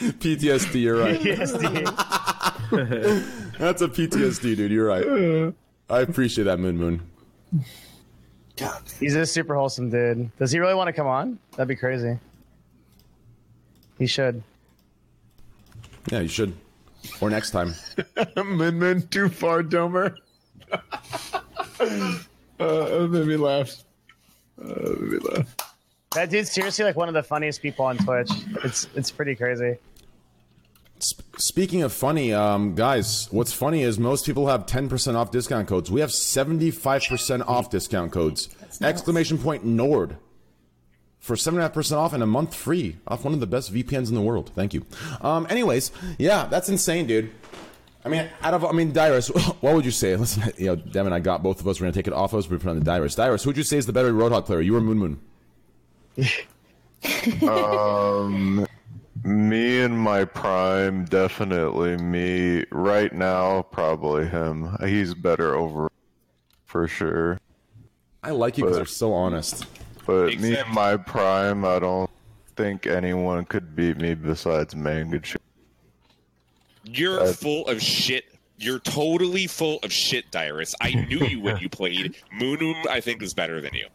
PTSD, you're right. PTSD. That's a PTSD, dude. You're right. I appreciate that, Moon Moon. God. He's a super wholesome dude. Does he really want to come on? That'd be crazy. He should. Yeah, you should. Or next time. Min Min, too far, Domer. That made me laugh. That dude's seriously like one of the funniest people on Twitch. It's pretty crazy. Speaking of funny, guys, what's funny is most people have 10% off discount codes. We have 75% off discount codes. Nice. ! Nord. For 7.5% off and a month free off one of the best VPNs in the world. Thank you. Anyways, yeah, that's insane, dude. I mean, Dyrus, what would you say? Listen, you know, Devin, I got both of us. We're gonna take it off us. We put on the Dyrus. Dyrus, who would you say is the better Roadhog player? You or Moon Moon? Me in my prime, definitely me. Right now, probably him. He's better overall, for sure. I like you because you're so honest. But exactly. Me in my prime, I don't think anyone could beat me besides Manute. You're full of shit. You're totally full of shit, Dyrus. I knew you when you played. Moon Moon, I think, is better than you.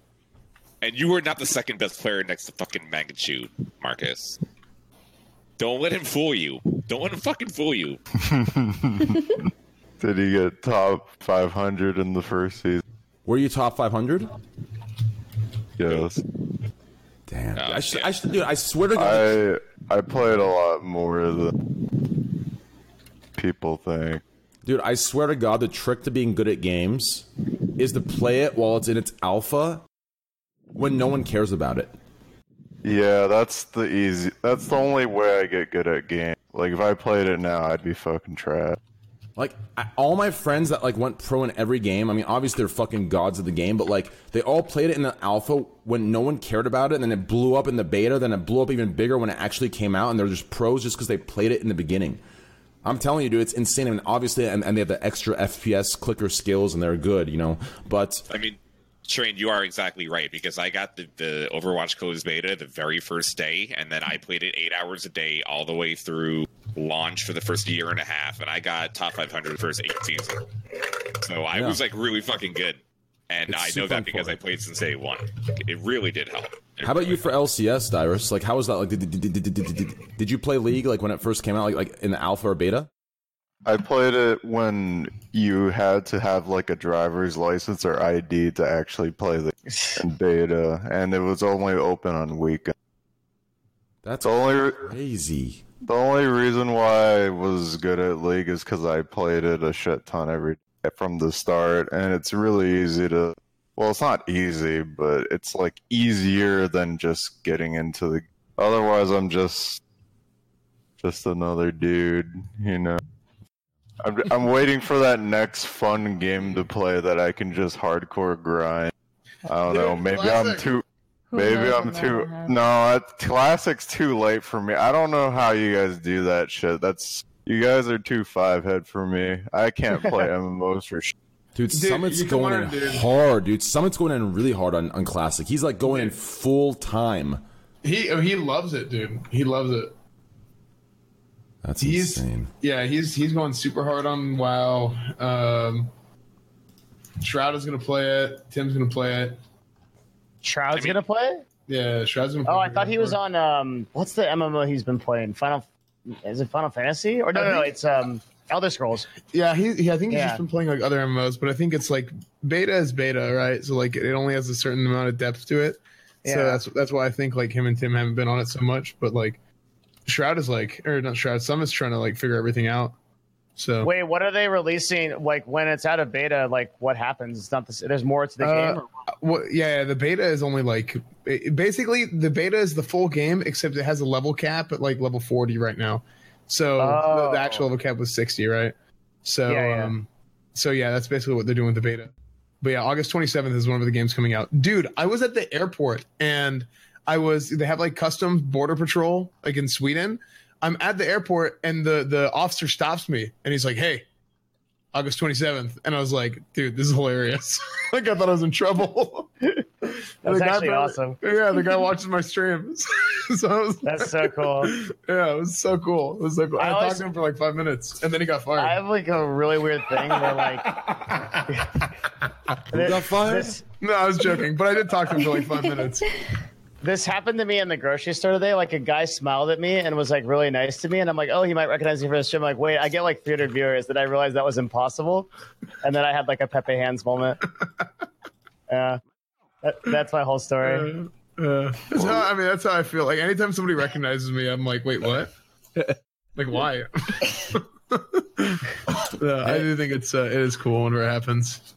And you were not the second best player next to fucking Manute, Marcus. Don't let him fool you. Don't let him fucking fool you. Did he get top 500 in the first season? Were you top 500? Yes. Damn. Oh, I should do it. I swear to God. I played a lot more than people think. Dude, I swear to God, the trick to being good at games is to play it while it's in its alpha when no one cares about it. Yeah, that's the only way I get good at games. Like, if I played it now, I'd be fucking trash. Like, all my friends that, like, went pro in every game, I mean, obviously they're fucking gods of the game, but, like, they all played it in the alpha when no one cared about it, and then it blew up in the beta, then it blew up even bigger when it actually came out, and they're just pros just because they played it in the beginning. I'm telling you, dude, it's insane. I mean, obviously, and they have the extra FPS clicker skills, and they're good, you know, but... I mean, Train, you are exactly right, because I got the Overwatch closed beta the very first day, and then I played it 8 hours a day all the way through... launch for the first year and a half, and I got top 500 first 8 seasons. So I was like really fucking good, and I know that because I played since day one. It really did help. How about you for LCS, Dyrus? Like, how was that? Like, did you play League like when it first came out, like in the alpha or beta? I played it when you had to have like a driver's license or ID to actually play the beta, and it was only open on weekends. That's only crazy. The only reason why I was good at League is because I played it a shit ton every day from the start, and it's really easy to... Well, it's not easy, but it's, like, easier than just getting into the... Otherwise, I'm just another dude, you know? I'm waiting for that next fun game to play that I can just hardcore grind. I don't know. Maybe Classic. Classic's too late for me. I don't know how you guys do that shit. You guys are too five-head for me. I can't play MMOs for shit. Dude, Summit's going in hard, dude. Summit's going in really hard on Classic. He's, like, going in full time. He loves it, dude. He loves it. That's insane. Yeah, he's going super hard on WoW. Shroud is going to play it. Tim's going to play it. Shroud's going to play it? Yeah, Shroud's going to play it. Oh, I thought he was on, what's the MMO he's been playing? Is it Final Fantasy? Or no, it's Elder Scrolls. Yeah, I think he's just been playing like other MMOs, but I think it's like beta is beta, right? So like it only has a certain amount of depth to it. Yeah. So that's why I think like him and Tim haven't been on it so much. But like Shroud is like, or not Shroud, Summit's trying to like figure everything out. So wait, what are they releasing? Like when it's out of beta, like what happens? It's not there's more to the game. Or what? Well, yeah, the beta is only like basically the beta is the full game, except it has a level cap at like level 40 right now. So the actual level cap was 60, right? So yeah. So yeah, that's basically what they're doing with the beta. But yeah, August 27th is one of the games coming out. Dude, I was at the airport and they have like custom border patrol like in Sweden. I'm at the airport and the officer stops me and he's like, "Hey, August 27th." And I was like, dude, this is hilarious. Like I thought I was in trouble. That's actually awesome. Yeah, the guy watches my streams. That's so cool. Yeah, it was so cool. I talked to him for like 5 minutes and then he got fired. I have like a really weird thing where like got fired? No, I was joking, but I did talk to him for like 5 minutes. This happened to me in the grocery store today. Like, a guy smiled at me and was, like, really nice to me. And I'm like, oh, he might recognize me for this stream. I'm like, wait, I get, like, 300 viewers. Then I realized that was impossible. And then I had, like, a Pepe Hands moment. Yeah. That's my whole story. That's how I feel. Like, anytime somebody recognizes me, I'm like, wait, what? Like, why? I do think it is cool whenever it happens.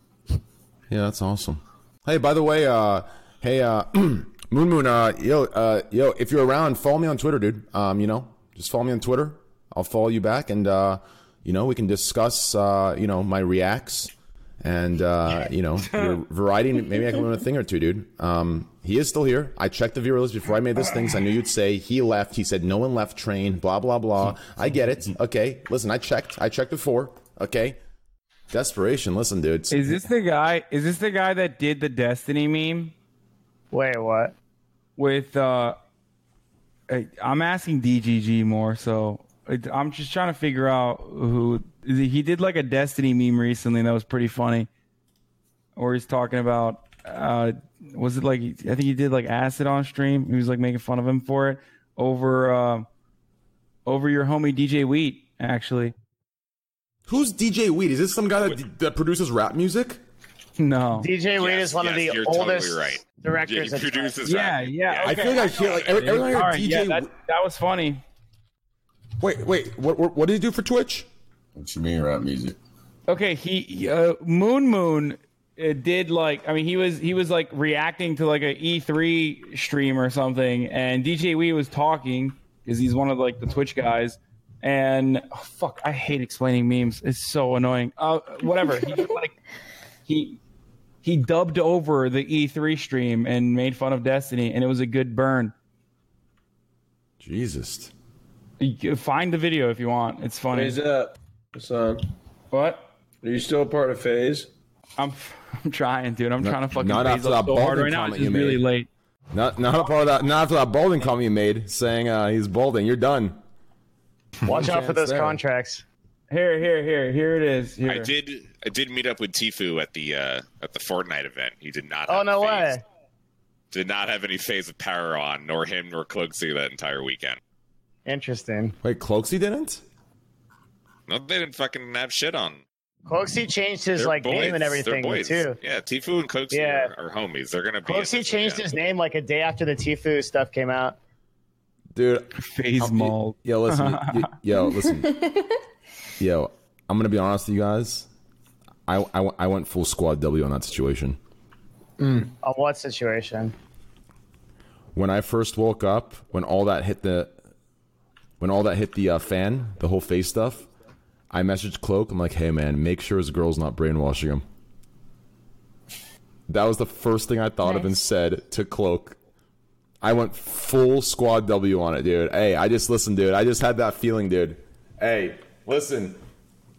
Yeah, that's awesome. Hey, by the way, Moon Moon, yo, if you're around, follow me on Twitter, dude. Just follow me on Twitter. I'll follow you back, and we can discuss, my reacts, and your variety. Maybe I can learn a thing or two, dude. He is still here. I checked the viewer list before I made those things. I knew you'd say he left. He said no one left. Train, blah blah blah. I get it. Okay, listen, I checked before. Okay, desperation. Listen, dude. Is this the guy that did the Destiny meme? Wait, what? With I'm asking DGG more, so I'm just trying to figure out who he did like a Destiny meme recently that was pretty funny. Or he's talking about was it like I think he did like acid on stream. He was like making fun of him for it over your homie DJ Wheat actually. Who's DJ Wheat? Is this some guy that produces rap music? No. DJ Wheat is one of the oldest totally right. directors. He produces rap. Yeah. Okay. I feel like I hear like everyone heard right, DJ yeah, that was funny. Wait. What did he do for Twitch? What you mean rap music? Okay, he Moon did like he was like reacting to like a E3 stream or something, and DJ Wheat was talking because he's one of like the Twitch guys. And I hate explaining memes. It's so annoying. Whatever. He just like He dubbed over the E3 stream and made fun of Destiny, and it was a good burn. Jesus. Find the video if you want. It's funny. What's up? What's up? What? Are you still a part of FaZe? I'm trying, dude. I'm trying to fucking not FaZe up so hard right now. It's just really late. Not a part of that. Not after that balding comment you made saying he's balding. You're done. Watch out for those contracts. Here it is. Here. I did meet up with Tfue at the Fortnite event. He did not. Have way! Did not have any phase of power on, nor him, nor Cloakzy that entire weekend. Interesting. Wait, Cloakzy didn't? No, they didn't fucking have shit on. Cloakzy changed his like name and everything too. Yeah, Tfue and Cloakzy are homies. They're gonna be. Cloakzy changed his name like a day after the Tfue stuff came out. Dude, phase mauled. Yo, listen. Yo, I'm gonna be honest with you guys. I went full Squad W on that situation. On what situation? When I first woke up, when all that hit the fan, the whole face stuff, I messaged Cloak. I'm like, hey, man, make sure his girl's not brainwashing him. That was the first thing I thought of and said to Cloak. I went full Squad W on it, dude. Hey, I just listened, dude. I just had that feeling, dude. Hey, listen.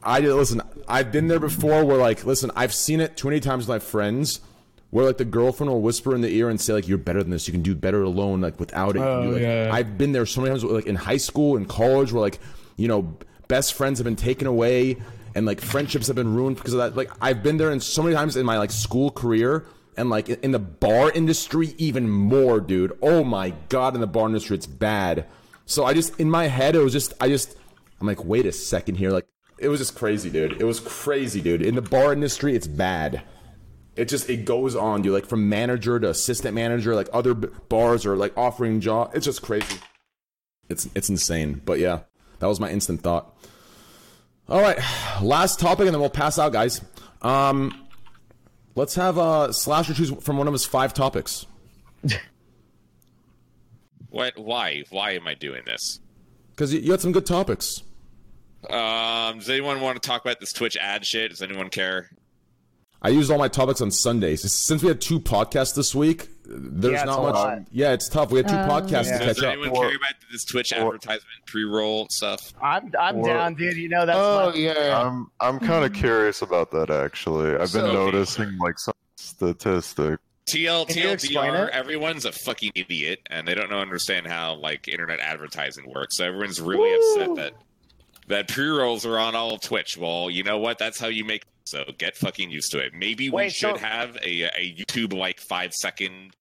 I've been there before where, like, listen, I've seen it too many times with my friends where, like, the girlfriend will whisper in the ear and say, like, you're better than this. You can do better alone, like, without it. Oh, yeah. I've been there so many times, like, in high school and college where, like, you know, best friends have been taken away and, like, friendships have been ruined because of that. Like, I've been there in so many times in my, like, school career and, like, in the bar industry even more, dude. Oh, my God, in the bar industry, it's bad. So I just, in my head, it was just, I'm like, wait a second here, like, it was just crazy, dude. It was crazy, dude. In the bar industry, it's bad. It just, it goes on, dude. Like, from manager to assistant manager, like, other bars are, like, offering job. It's just crazy. It's insane. But, yeah, that was my instant thought. All right. Last topic, and then we'll pass out, guys. Let's have Slasher choose from one of his 5 topics. What? Why? Why am I doing this? Because you had some good topics. Does anyone want to talk about this Twitch ad shit? Does anyone care? I used all my topics on Sundays. Since we had 2 podcasts this week, there's not much. Yeah, it's tough. We had 2 podcasts to catch up. Does anyone care about this Twitch advertisement pre-roll stuff? I'm down, dude. You know that's. Oh yeah. I'm kind of curious about that actually. I've been noticing like some statistic. TLDR, everyone's a fucking idiot, and they don't understand how like internet advertising works. So everyone's really upset that pre-rolls are on all of Twitch. Well, you know what? That's how you make. So get fucking used to it. Maybe we should have a YouTube like 5-second.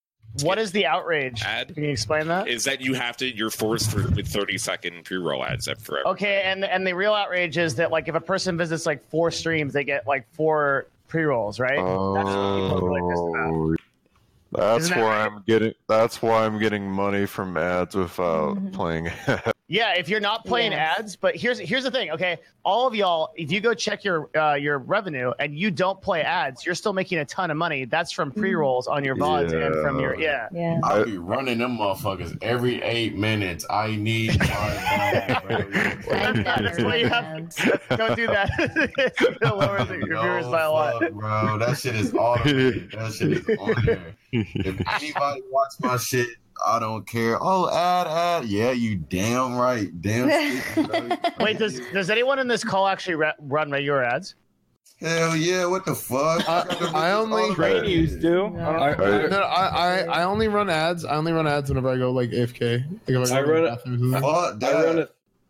What is the outrage? Ad. Can you explain that? Is that you have to? You're forced with 30-second pre-roll ads up forever. Okay, and the real outrage is that like if a person visits like 4 streams, they get like 4 pre-rolls, right? Oh. That's what people really pissed about. That's why I'm getting money from ads without playing ads. Yeah, if you're not playing ads, but here's the thing, okay? All of y'all, if you go check your revenue and you don't play ads, you're still making a ton of money. That's from pre-rolls on your VODs and from your I'll be running them motherfuckers every 8 minutes. I need my that's why you have to go do that. It lowers your viewers by a lot. Bro, that shit is automated. That shit is on there. If anybody watches my shit, I don't care. Oh, ad. Yeah, you damn right. Damn stupid. Wait, does anyone in this call actually run regular ads? Hell yeah, what the fuck? I only do. Yeah. I only run ads. I only run ads whenever I go like AFK. Like,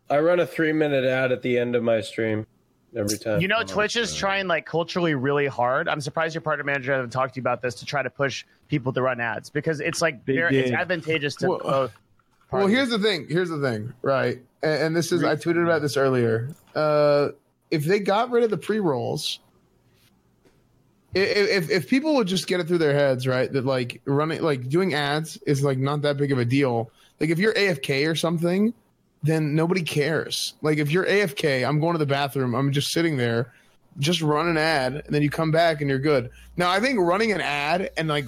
I run a 3-minute ad at the end of my stream every time. You know, Twitch is trying like culturally really hard. I'm surprised your partner manager hasn't talked to you about this to try to push people to run ads because it's like it's advantageous to both. Well, here's the thing, right? And this is I tweeted about this earlier. If they got rid of the pre-rolls, if people would just get it through their heads, right, that like running like doing ads is like not that big of a deal. Like if you're AFK or something, then nobody cares. Like if you're AFK, I'm going to the bathroom, I'm just sitting there, just run an ad, and then you come back and you're good. Now I think running an ad and like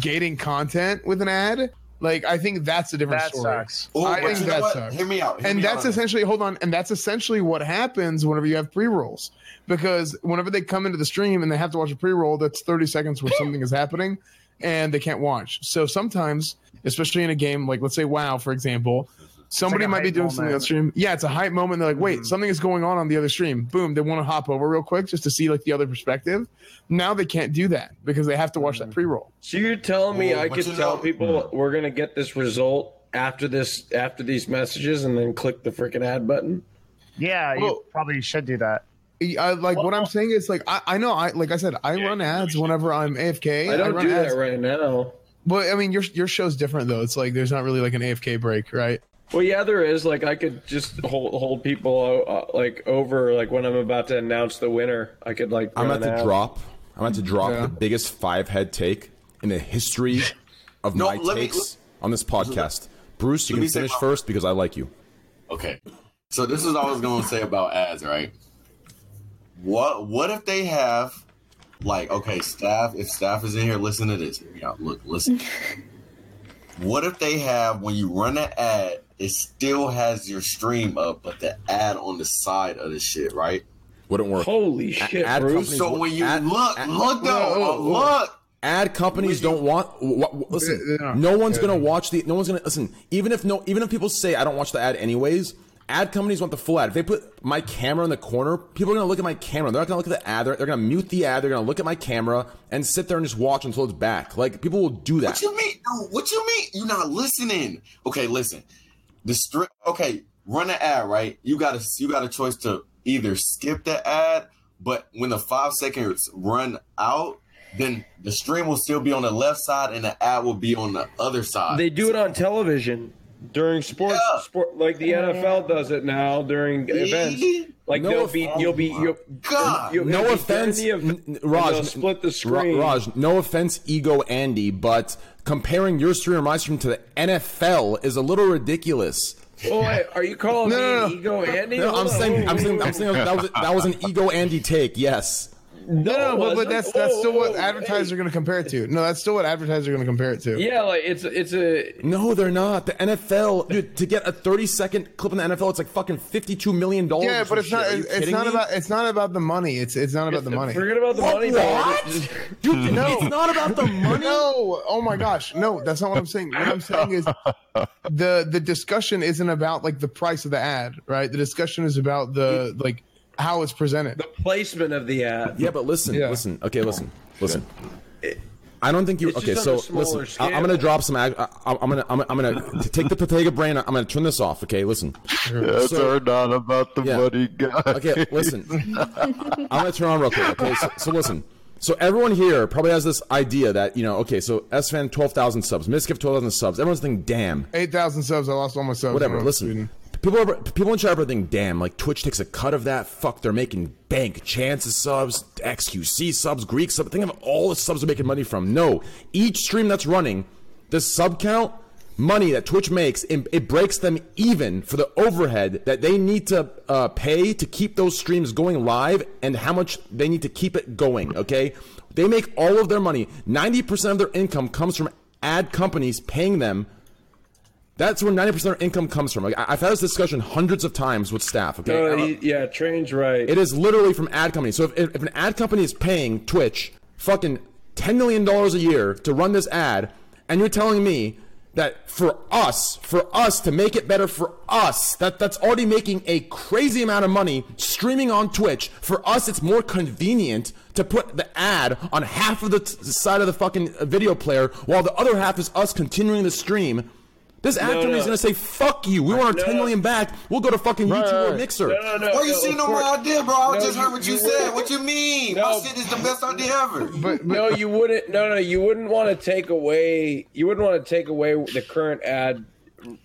gating content with an ad, like I think that's a different story. Sucks. Ooh, I think that sucks. Hear me out. That's essentially what happens whenever you have pre-rolls. Because whenever they come into the stream and they have to watch a pre-roll, that's 30 seconds where something is happening and they can't watch. So sometimes, especially in a game like let's say WoW, for example, somebody might be doing something on the stream. Yeah, it's a hype moment. They're like, wait, something is going on the other stream. Boom, they want to hop over real quick just to see like the other perspective. Now they can't do that because they have to watch that pre-roll. So you're telling me I could tell people we're going to get this result after these messages and then click the freaking ad button? Yeah, you probably should do that. What I'm saying is like I know I run ads whenever I'm AFK. I don't do that right now. Well, I mean your show's different though. It's like there's not really like an AFK break, right? Well, yeah, there is. Like, I could just hold people like over. Like when I'm about to announce the winner, I could like. I'm about to drop the biggest 5-head take in the history of on this podcast. Bruce, you can finish first because I like you. Okay, so this is all I was going to say about ads, right? What if they have like staff? If staff is in here, listen to this. Yeah, listen. What if they have when you run an ad? it still has your stream up, but the ad on the side of the shit, right? Wouldn't work. Holy shit, bro. So when you look. Ad companies don't want. Listen, no one's gonna watch the. No one's gonna listen. Even if people say I don't watch the ad anyways, ad companies want the full ad. If they put my camera in the corner, people are gonna look at my camera. They're not gonna look at the ad. They're gonna mute the ad. They're gonna look at my camera and sit there and just watch until it's back. Like, people will do that. What you mean? What you mean? You're not listening. Okay, listen. Okay, run the ad, right? You got a choice to either skip the ad, but when the 5 seconds run out, then the stream will still be on the left side and the ad will be on the other side. They do it on television during sports, like the NFL does it now during events. Like, no offense, Raj, split the screen. Raj, no offense, Ego Andy, but comparing your stream or my stream to the NFL is a little ridiculous. Oh, wait, are you calling me an Ego Andy? No, I'm saying that was an Ego Andy take. Yes. No, but that's still what advertisers are going to compare it to. No, that's still what advertisers are going to compare it to. Yeah, like it's a. No, they're not. The NFL, dude, to get a 30-second clip in the NFL, it's like fucking $52 million. Yeah, but it's not about the money. It's not about the money. Forget about the money. What? Dude, no, it's not about the money. No, oh my gosh, no, that's not what I'm saying. What I'm saying is the discussion isn't about like the price of the ad, right? The discussion is about the like. How it's presented, the placement of the ad. Yeah, but listen. I don't think you. Okay, so listen. I'm gonna drop some. I'm gonna take the potato brain. I'm gonna turn this off. Okay, listen. It's not about the money, guys. Okay, listen. I'm gonna turn on real quick. Okay, so listen. So everyone here probably has this idea that, you know, okay, so SFan 12,000 subs, Misgift 12,000 subs. Everyone's thinking, damn, 8,000 subs. I lost all my subs. Whatever. Listen. People in chat are thinking, damn, like Twitch takes a cut of that. Fuck, they're making bank. Chances subs, XQC subs, Greek subs. Think of all the subs they're making money from. No, each stream that's running, the sub count, money that Twitch makes, it breaks them even for the overhead that they need to pay to keep those streams going live and how much they need to keep it going, okay? They make all of their money. 90% of their income comes from ad companies paying them. That's where 90% of our income comes from. Like, I've had this discussion hundreds of times with staff. Okay, Train's right. It is literally from ad companies. So if an ad company is paying Twitch fucking $10 million a year to run this ad, and you're telling me that for us to make it better for us, that's already making a crazy amount of money streaming on Twitch. For us, it's more convenient to put the ad on half of the side of the fucking video player, while the other half is us continuing the stream. This ad company is going to say, fuck you. We want our $10 million back. We'll go to fucking YouTube or Mixer. Well, you see no more idea, bro. I just heard what you said. What you mean? No. My shit is the best idea ever. But no, you wouldn't. No, you wouldn't want to take away. You wouldn't want to take away the current ad,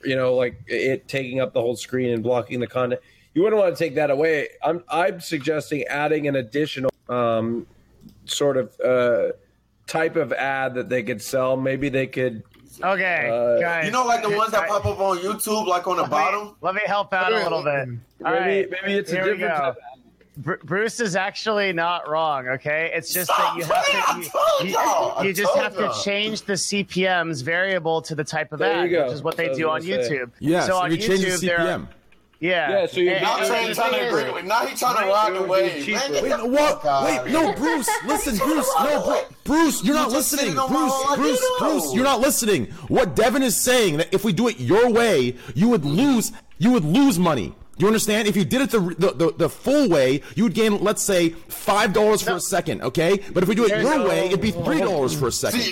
you know, like it taking up the whole screen and blocking the content. You wouldn't want to take that away. I'm suggesting adding an additional sort of type of ad that they could sell. Maybe they could. Okay, guys. You know, like the ones that pop up on YouTube, like on the bottom? Let me help out a little bit. All right. Maybe it's a different type. Bruce is actually not wrong, okay? It's just that you just have to change the CPM's variable to the type of ad, which is what they do on YouTube. Yeah, so on YouTube, they're... Yeah. So you're now he's trying to ride the wave. Wait, no, Bruce, listen, Bruce, no, Bruce, you're not listening. Bruce, you're not listening. What Devin is saying, that if we do it your way, you would lose money. Do you understand? If you did it the full way, you would gain, let's say, $5 for a second, okay? But if we do it your way, it'd be $3 for a second. He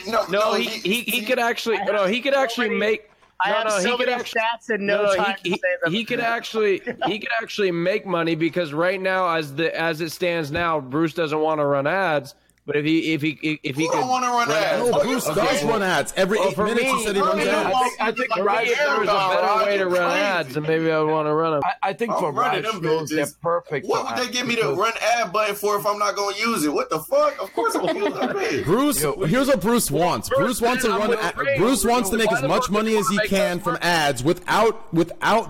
could actually make. He could actually make money, because right now, as it stands now, Bruce doesn't want to run ads. But if he could want to run ads, Bruce does run ads every 8 minutes. He said he runs ads. I think Raj, if there was a better way to run ads, and maybe I would want to run them. I think for Raj, they're perfect. What would they give me the run ad button for if I'm not going to use it? What the fuck? Of course I'm going to use it. Bruce, here's what Bruce wants. Bruce wants to run. Bruce wants to make as much money as he can from ads without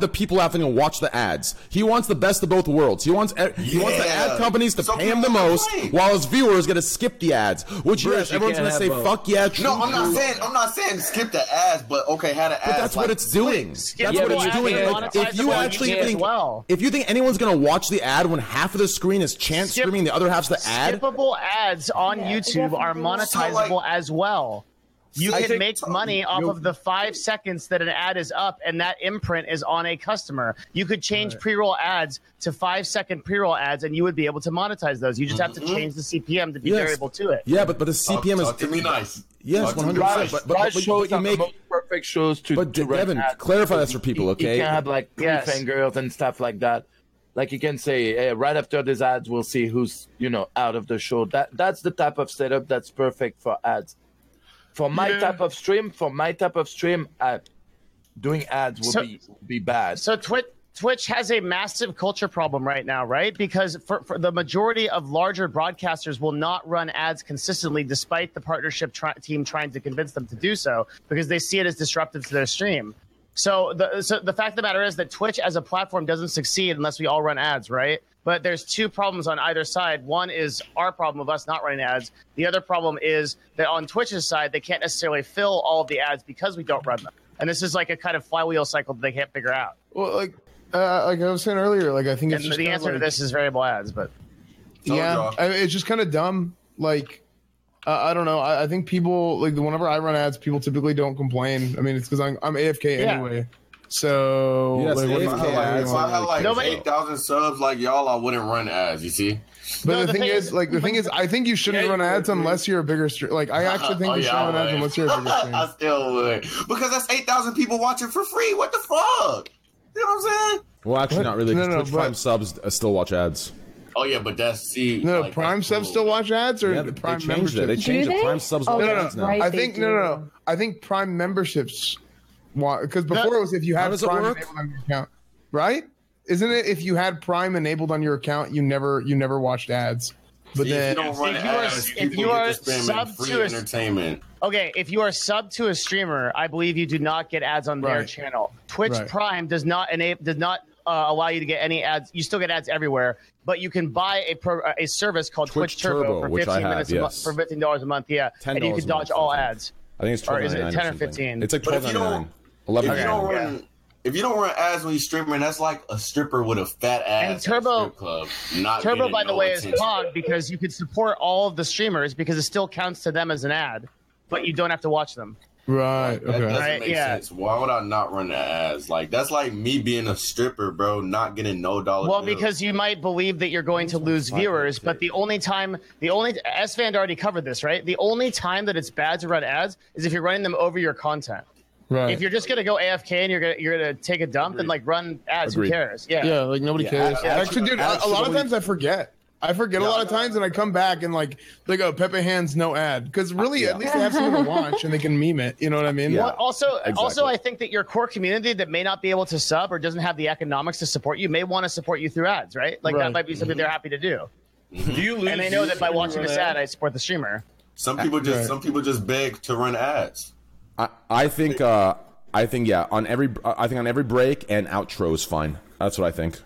the people having to watch the ads. He wants the best of both worlds. He wants the ad companies to pay him the most, while his viewers get a skip skip the ads, which yes, everyone's gonna say fuck yeah. True, no, I'm not saying skip the ads, but okay, had an ad. But that's like, what it's doing. That's what it's doing. Like, if you actually think, if you think anyone's gonna watch the ad when half of the screen is chant screaming, the other half's the ad. Skippable ads on YouTube are monetizable as well. You can make money off of the 5 seconds that an ad is up, and that imprint is on a customer. You could change pre-roll ads to 5-second pre-roll ads, and you would be able to monetize those. You just have to change the CPM to be variable to it. Yeah, but the CPM is to be nice. Yes, 100%. But you make perfect shows to. But Devin, clarify this for people, okay? You can have like pre-fangirls and stuff like that. Like you can say, hey, right after these ads, we'll see who's out of the show. That's the type of setup that's perfect for ads. For my type of stream, doing ads will be bad. So Twitch has a massive culture problem right now, right? Because for the majority of larger broadcasters will not run ads consistently, despite the partnership team trying to convince them to do so, because they see it as disruptive to their stream. So the fact of the matter is that Twitch as a platform doesn't succeed unless we all run ads, right? But there's two problems on either side. One is our problem of us not running ads. The other problem is that on Twitch's side, they can't necessarily fill all of the ads because we don't run them. And this is like a kind of flywheel cycle that they can't figure out. Well, like I was saying earlier, like I think it's just the answer to this is variable ads, but yeah, it's just kind of dumb. Like I don't know. I think people like whenever I run ads, people typically don't complain. I mean, it's because I'm AFK anyway. So like 8,000 subs like y'all, I wouldn't run ads, you see. But no, the thing is, I think you shouldn't run ads unless you're a bigger stream. Like I actually think you should run ads unless you're a bigger stream. I still would, because that's 8,000 people watching for free. What the fuck? You know what I'm saying? Well, actually, not really. No, Twitch Prime subs still watch ads. Oh yeah, but that's Prime subs still watch ads, or the Prime membership. They changed it. Prime subs. No. I think Prime memberships. Because before it was if you had Prime enabled on your account, right? Isn't it if you had Prime enabled on your account, you never watched ads? But then if you are sub to entertainment. Okay, if you are sub to a streamer, I believe you do not get ads on their channel. Twitch Prime does not allow you to get any ads. You still get ads everywhere, but you can buy a service called Twitch Turbo for $15 a month. Yeah, and you can dodge all ads. I think it's 12.99 or is it 10 or 15? It's like 12.99. 11.99. If you don't run ads when you strip, man, that's like a stripper with a fat ass. And Turbo, by the way, is clogged because you could support all of the streamers because it still counts to them as an ad, but you don't have to watch them. Right. Okay. That doesn't make sense. Why would I not run the ads? Like that's like me being a stripper, bro, not getting no dollar. Well, because you might believe that you're going to lose viewers, but the only S Vand already covered this, right? The only time that it's bad to run ads is if you're running them over your content. Right. If you're just gonna go AFK and you're gonna take a dump and like run ads, who cares? Yeah. Yeah. Like nobody cares. Actually, dude, a lot of times I forget a lot of times, and I come back and like oh, Pepe Hands no ad, because really at least they have something to watch and they can meme it. You know what I mean? Yeah. Well, also, I think that your core community that may not be able to sub or doesn't have the economics to support you may want to support you through ads, right? Like that might be something they're happy to do. Do you lose? And they know that by watching this ad, I support the streamer. Some people just beg to run ads. I think on every break and outro is fine. That's what I think.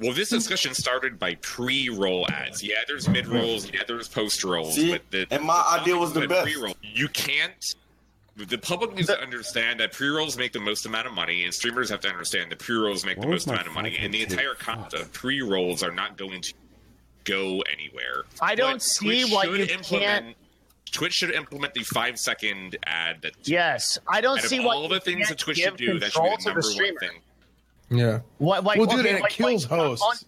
Well, this discussion started by pre-roll ads. Yeah, there's mid-rolls. Yeah, there's post-rolls. See, and my idea was the best. Pre-roll. You can't. The public needs to understand that pre-rolls make the most amount of money, and streamers have to understand that pre-rolls make the most amount of money, and the entire concept of pre-rolls are not going to go anywhere. I don't see why you can't. Twitch should implement the 5-second ad. That I don't see why. All the things that Twitch should do, that should be the number one thing. Yeah. It kills hosts.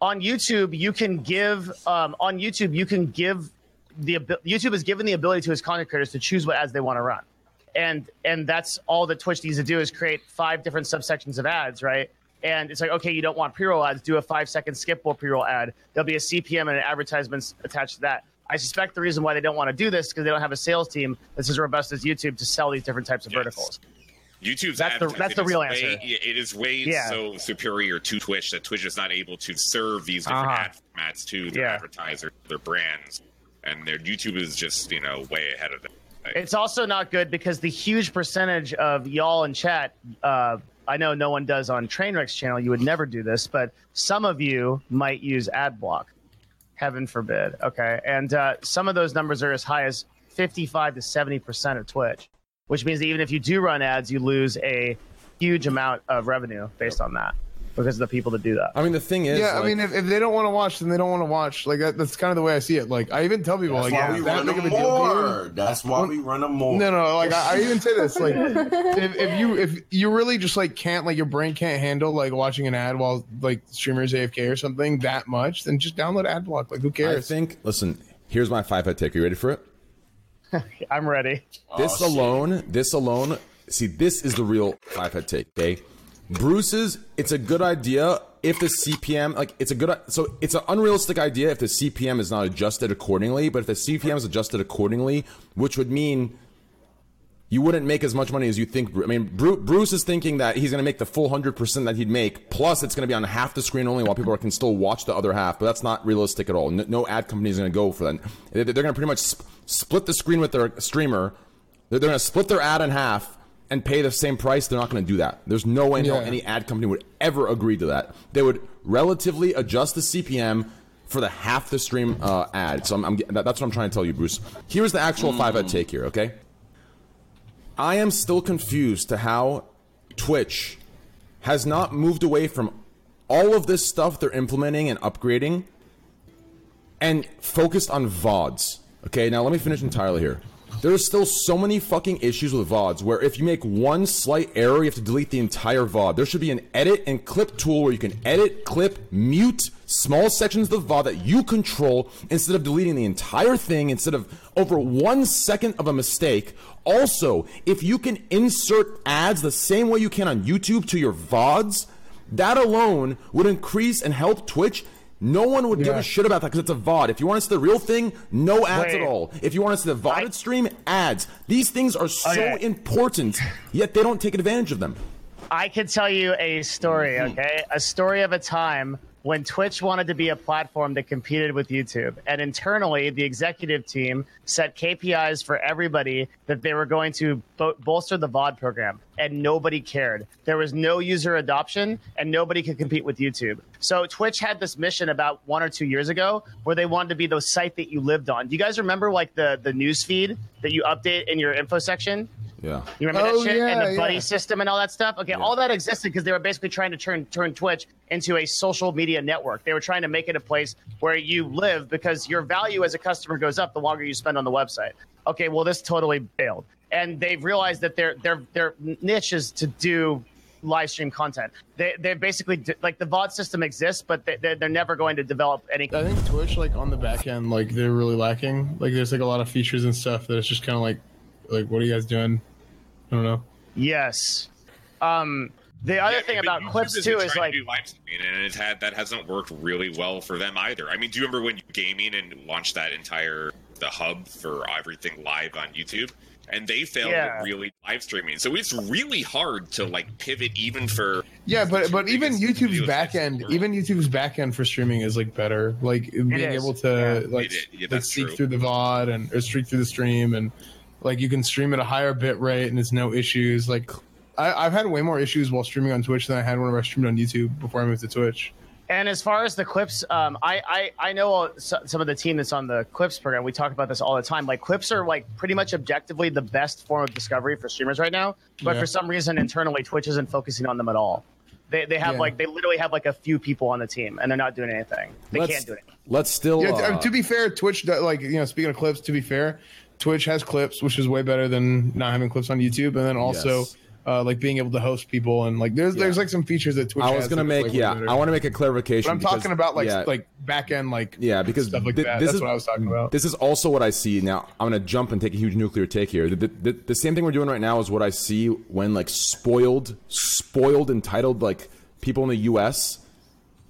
On YouTube, you can give. YouTube is given the ability to its content creators to choose what ads they want to run, and that's all that Twitch needs to do is create 5 different subsections of ads, right? And it's like, okay, you don't want pre-roll ads, do a 5-second skippable pre-roll ad. There'll be a CPM and an advertisements attached to that. I suspect the reason why they don't want to do this is because they don't have a sales team that's as robust as YouTube to sell these different types of verticals. YouTube's that's the real answer. It is so superior to Twitch that Twitch is not able to serve these different ad formats to their advertisers, their brands, and their YouTube is just way ahead of them. Like, it's also not good because the huge percentage of y'all in chat. I know no one does on Trainwreck's channel. You would never do this, but some of you might use ad block. Heaven forbid. Okay. And some of those numbers are as high as 55 to 70% of Twitch, which means that even if you do run ads, you lose a huge amount of revenue based on that because of the people that do that. I mean, the thing is... Yeah, like, I mean, if they don't want to watch, then they don't want to watch. Like, that's kind of the way I see it. Like, I even tell people... That's like, why we run them more. That's why we run them more. No, like, I even say this. Like, if you really just, like, can't... Like, your brain can't handle, like, watching an ad while, like, streamers AFK or something that much, then just download AdBlock. Like, who cares? I think... Listen, here's my 5-head take. Are you ready for it? I'm ready. This alone... See, this is the real 5-head take, okay? Bruce's, it's a good idea if the CPM, like, it's a good, so it's an unrealistic idea if the CPM is not adjusted accordingly, but if the CPM is adjusted accordingly, which would mean you wouldn't make as much money as you think. I mean, Bruce is thinking that he's going to make the full 100% that he'd make, plus it's going to be on half the screen only while people can still watch the other half, but that's not realistic at all. No ad company is going to go for that. They're going to pretty much split the screen with their streamer. They're going to split their ad in half and pay the same price. They're not going to do that. There's no way any ad company would ever agree to that. They would relatively adjust the CPM for the half the stream ad. So that's what I'm trying to tell you, Bruce. Here's the actual 5-head take here, okay? I am still confused to how Twitch has not moved away from all of this stuff they're implementing and upgrading and focused on VODs. Okay, now let me finish entirely here. There's still so many fucking issues with VODs where if you make one slight error, you have to delete the entire VOD. There should be an edit and clip tool where you can edit, clip, mute small sections of the VOD that you control instead of deleting the entire thing, instead of over 1 second of a mistake. Also, if you can insert ads the same way you can on YouTube to your VODs, that alone would increase and help Twitch. No one would give a shit about that because it's a VOD. If you want to see the real thing, no ads at all. If you want to see the VOD stream, ads. These things are so important, yet they don't take advantage of them. I can tell you a story, okay? A story of a time when Twitch wanted to be a platform that competed with YouTube. And internally, the executive team set KPIs for everybody that they were going to bolster the VOD program. And nobody cared. There was no user adoption, and nobody could compete with YouTube. So Twitch had this mission about 1 or 2 years ago where they wanted to be the site that you lived on. Do you guys remember like the news feed that you update in your info section? Yeah. You remember that shit? And the buddy system and all that stuff? Okay, all that existed because they were basically trying to turn Twitch into a social media network. They were trying to make it a place where you live because your value as a customer goes up the longer you spend on the website. Okay, well, this totally failed. And they've realized that their niche is to do live stream content. They basically like the VOD system exists, but they're never going to develop any. I think Twitch, like on the back end, like they're really lacking. Like there's like a lot of features and stuff that it's just kind of like what are you guys doing? I don't know. Yes. The other thing about clips too is like and it's had that hasn't worked really well for them either. I mean, do you remember when gaming and launched that entire the hub for everything live on YouTube? And they failed at really live streaming, so it's really hard to like pivot even for But even YouTube's backend, for streaming is like better, like being able to like sneak through the VOD and or streak through the stream, and like you can stream at a higher bit rate and there's no issues. Like I've had way more issues while streaming on Twitch than I had whenever I streamed on YouTube before I moved to Twitch. And as far as the clips, I know some of the team that's on the clips program. We talk about this all the time. Like clips are like pretty much objectively the best form of discovery for streamers right now. But for some reason internally, Twitch isn't focusing on them at all. They have like they literally have like a few people on the team and they're not doing anything. They can't do anything. Let's still to be fair, Twitch like speaking of clips. To be fair, Twitch has clips, which is way better than not having clips on YouTube. And then also. Yes. Like being able to host people and like there's like some features that Twitch has. I was gonna make I want to make a clarification. But I'm talking about like like back end because stuff like that. That's what I was talking about. This is also what I see now. I'm gonna jump and take a huge nuclear take here. The same thing we're doing right now is what I see when like spoiled entitled like people in the U.S.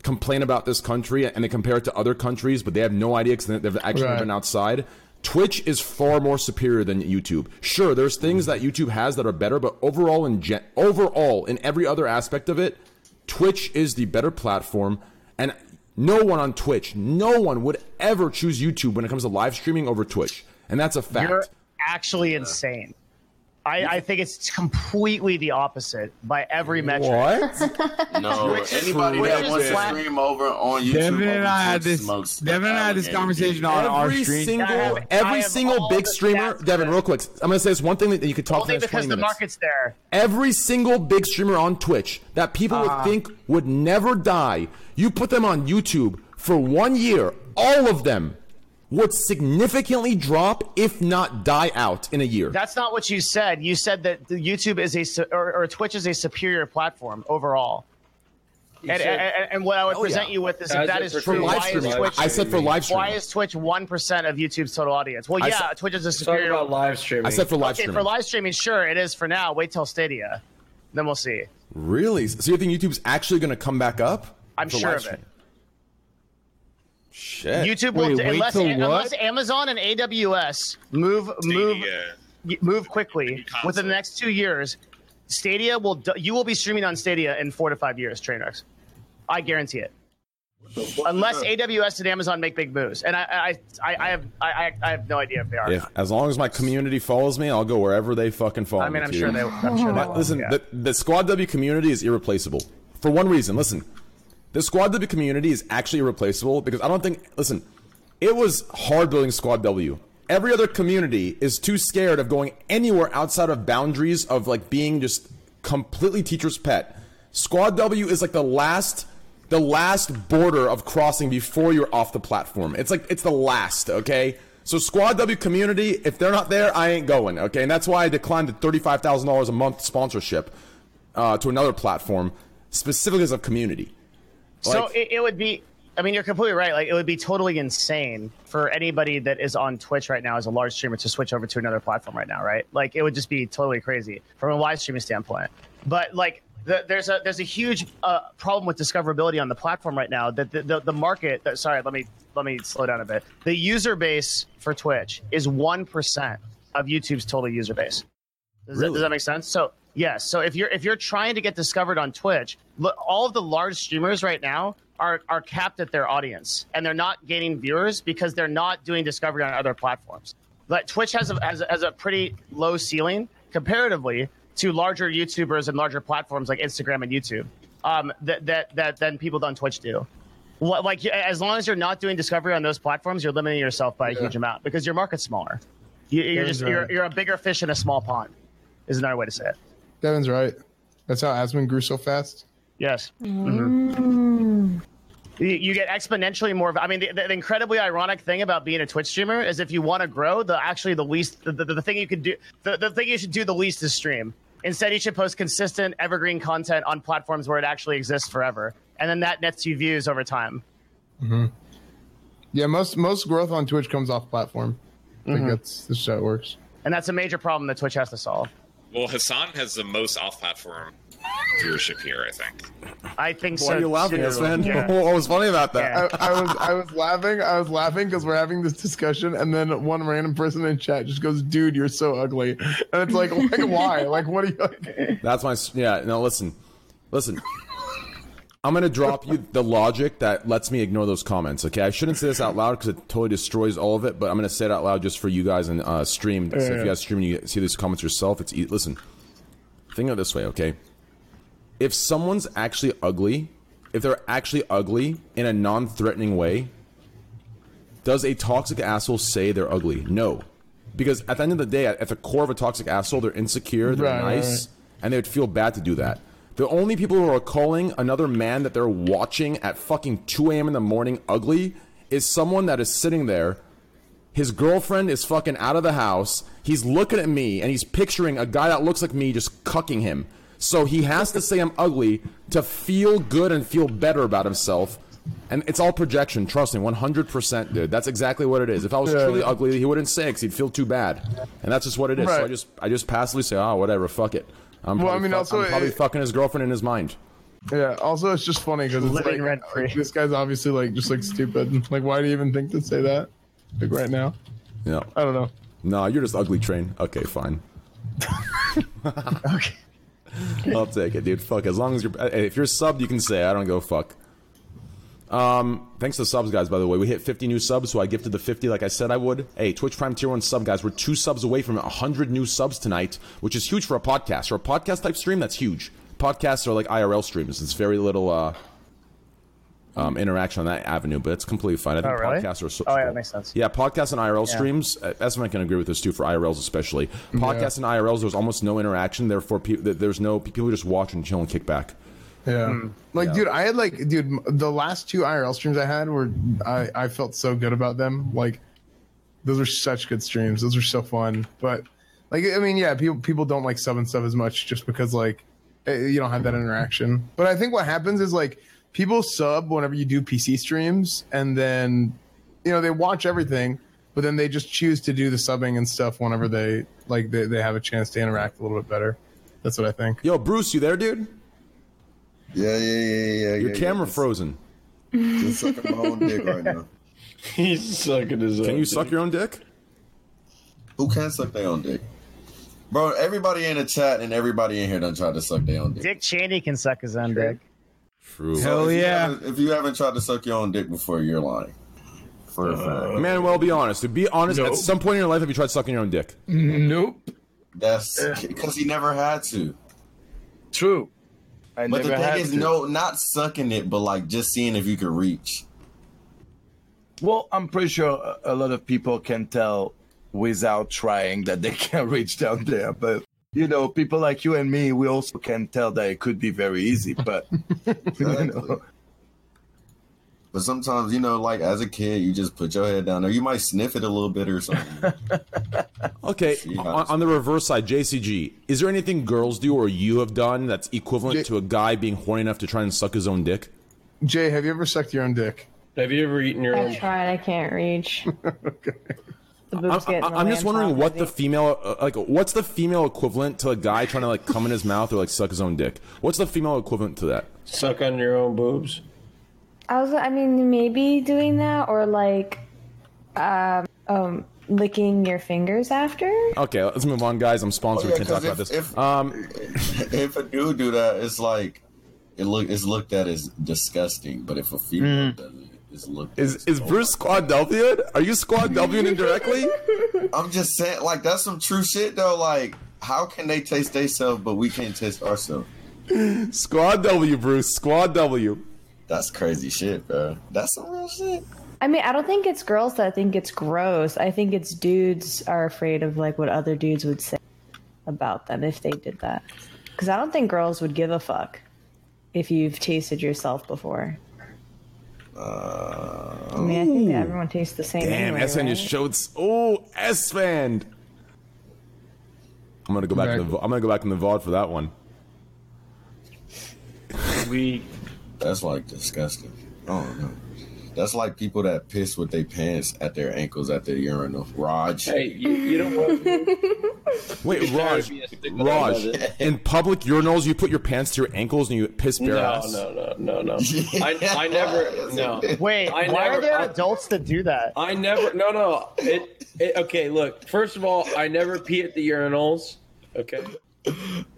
complain about this country and they compare it to other countries, but they have no idea because they've actually been outside. Twitch is far more superior than YouTube. Sure, there's things that YouTube has that are better, but overall, in every other aspect of it, Twitch is the better platform. And no one would ever choose YouTube when it comes to live streaming over Twitch. And that's a fact. You're actually insane. I think it's completely the opposite by every metric. What? No, anybody that wants to stream over on YouTube. Devin and I had this conversation on our stream. Every single big streamer, Devin, real quick. I'm going to say this one thing that you could talk about in 20 minutes. Only because the market's there. Every single big streamer on Twitch that people would think would never die, you put them on YouTube for 1 year, all of them would significantly drop, if not die out in a year. That's not what you said. You said that YouTube is or Twitch is a superior platform overall. And what I would present you with is if that is true, why is Twitch? I said for live streaming. Why is Twitch 1% of YouTube's total audience? Well, yeah, Twitch is a superior. Talking about live streaming. I said for live streaming. For live streaming, sure, it is for now. Wait till Stadia, then we'll see. Really? So you think YouTube's actually going to come back up? I'm sure of it. Shit. YouTube will unless Amazon and AWS move quickly within the next 2 years. Stadia you will be streaming on Stadia in 4 to 5 years. Trainwrecks, I guarantee it. Unless AWS and Amazon make big moves, and I have no idea if they are. Yeah, as long as my community follows me, I'll go wherever they fucking follow me. I mean, I'm sure they will. Listen, the Squad W community is irreplaceable for one reason. Listen. The Squad W community is actually irreplaceable because I don't think... Listen, it was hard building Squad W. Every other community is too scared of going anywhere outside of boundaries of like being just completely teacher's pet. Squad W is like the last border of crossing before you're off the platform. It's the last, okay? So Squad W community, if they're not there, I ain't going, okay? And that's why I declined the $35,000 a month sponsorship to another platform, specifically as a community. So it would be, I mean, you're completely right. Like, it would be totally insane for anybody that is on Twitch right now as a large streamer to switch over to another platform right now, right? Like, it would just be totally crazy from a live streaming standpoint. But like, there's a huge problem with discoverability on the platform right now. That the market. Sorry, let me slow down a bit. The user base for Twitch is 1% of YouTube's total user base. Does that make sense? So. Yes. So if you're trying to get discovered on Twitch, all of the large streamers right now are capped at their audience, and they're not gaining viewers because they're not doing discovery on other platforms. But Twitch has a pretty low ceiling comparatively to larger YouTubers and larger platforms like Instagram and YouTube that people on Twitch do. Like, as long as you're not doing discovery on those platforms, you're limiting yourself by a huge amount because your market's smaller. You're a bigger fish in a small pond, is another way to say it. Devin's right. That's how Asmund grew so fast. Yes. Mm-hmm. You get exponentially more. I mean, the incredibly ironic thing about being a Twitch streamer is if you want to grow, the thing you should do the least is stream. Instead, you should post consistent, evergreen content on platforms where it actually exists forever, and then that nets you views over time. Mm-hmm. Yeah, most growth on Twitch comes off platform. I think that's how it works, and that's a major problem that Twitch has to solve. Well, Hassan has the most off-platform viewership here, I think. I think so. Why are you laughing, Hassan? Yeah. What was funny about that? Yeah. I was laughing because we're having this discussion, and then one random person in chat just goes, "Dude, you're so ugly," and it's like why? Like, what are you? That's my No, listen. I'm gonna drop you the logic that lets me ignore those comments. Okay, I shouldn't say this out loud because it totally destroys all of it. But I'm gonna say it out loud just for you guys and stream. So if you guys stream, and you see these comments yourself. Listen. Think of it this way, okay? If someone's actually ugly, if they're actually ugly in a non-threatening way, does a toxic asshole say they're ugly? No, because at the end of the day, at the core of a toxic asshole, they're insecure, they're nice, and they would feel bad to do that. The only people who are calling another man that they're watching at fucking 2 a.m. in the morning ugly is someone that is sitting there. His girlfriend is fucking out of the house. He's looking at me, and he's picturing a guy that looks like me just cucking him. So he has to say I'm ugly to feel good and feel better about himself. And it's all projection. Trust me, 100%, dude. That's exactly what it is. If I was truly ugly, he wouldn't say it because he'd feel too bad. And that's just what it is. Right. So I just passively say, oh, whatever, fuck it. I'm probably fucking his girlfriend in his mind. Yeah. Also, it's just funny because it's like this guy's obviously just stupid. Like, why do you even think to say that? Like right now. Yeah. I don't know. No, you're just ugly, Train. Okay, fine. Okay. I'll take it, dude. Fuck. As long as if you're subbed, you can say I don't go fuck. Thanks to the subs, guys, by the way. We hit 50 new subs, so I gifted the 50 like I said I would. Hey, Twitch Prime Tier 1 sub, guys. We're 2 subs away from 100 new subs tonight, which is huge for a podcast. For a podcast-type stream, that's huge. Podcasts are like IRL streams. It's very little interaction on that avenue, but it's completely fine. I think podcasts are so... that makes sense. Yeah, podcasts and IRL streams, Esma can agree with this too, for IRLs especially. Podcasts and IRLs, there's almost no interaction, therefore there's no... People just watch and chill and kick back. Dude, I had like, the last 2 IRL streams I had were, I felt so good about them. Like, those are such good streams. Those are so fun. But, like, I mean, yeah, people don't like sub and stuff as much just because, like, you don't have that interaction. But I think what happens is, like, people sub whenever you do PC streams, and then, you know, they watch everything, but then they just choose to do the subbing and stuff whenever they, like, they have a chance to interact a little bit better. That's what I think. Yo, Bruce, you there, dude? Yeah. Your camera frozen. Just sucking my own dick right now. He's sucking his own dick. Can you suck your own dick? Who can suck their own dick? Bro, everybody in the chat and everybody in here done tried to suck their own dick. Dick Cheney can suck his own dick. True. Hell yeah. If you haven't tried to suck your own dick before, you're lying. For a fact. Man, well, be honest. Be honest, at some point in your life, have you tried sucking your own dick? Nope. That's because he never had to. True. But the thing is, no, not sucking it, but like just seeing if you can reach. Well, I'm pretty sure a lot of people can tell without trying that they can't reach down there. But, you know, people like you and me, we also can tell that it could be very easy. But, you know. But sometimes, you know, like as a kid, you just put your head down there. You might sniff it a little bit or something. Okay. On the reverse side, JCG, is there anything girls do or you have done that's equivalent to a guy being horny enough to try and suck his own dick? Jay, have you ever sucked your own dick? Have you ever eaten your own dick? I tried. I can't reach. Okay. I'm just wondering what the female, what's the female equivalent to a guy trying to, like, come in his mouth or, like, suck his own dick? What's the female equivalent to that? Suck on your own boobs? I mean, maybe doing that or like, licking your fingers after. Okay, let's move on, guys. I'm sponsored. We can't talk about this. If a dude do that, it's like it's looked at as disgusting. But if a female does it, it's looked at as Bruce Squad W? Are you Squad W indirectly? I'm just saying, like that's some true shit though. Like, how can they taste themselves, but we can't taste ourselves? Squad W, Bruce. Squad W. That's crazy shit, bro. That's some real shit. I mean, I don't think it's girls that think it's gross. I think it's dudes are afraid of, like, what other dudes would say about them if they did that. Because I don't think girls would give a fuck if you've tasted yourself before. I mean, I think that everyone tastes the same. Damn, S-Fan just showed... Oh, S-Fan! I'm going to go back in the VOD for that one. That's like disgusting. Oh no, that's like people that piss with their pants at their ankles at their urinal. Raj, hey, you don't want to... Wait, Raj, in public urinals, you put your pants to your ankles and you piss bare ass. No. I never. No. Wait, why are there adults that do that? I never. No. Okay, look. First of all, I never pee at the urinals. Okay.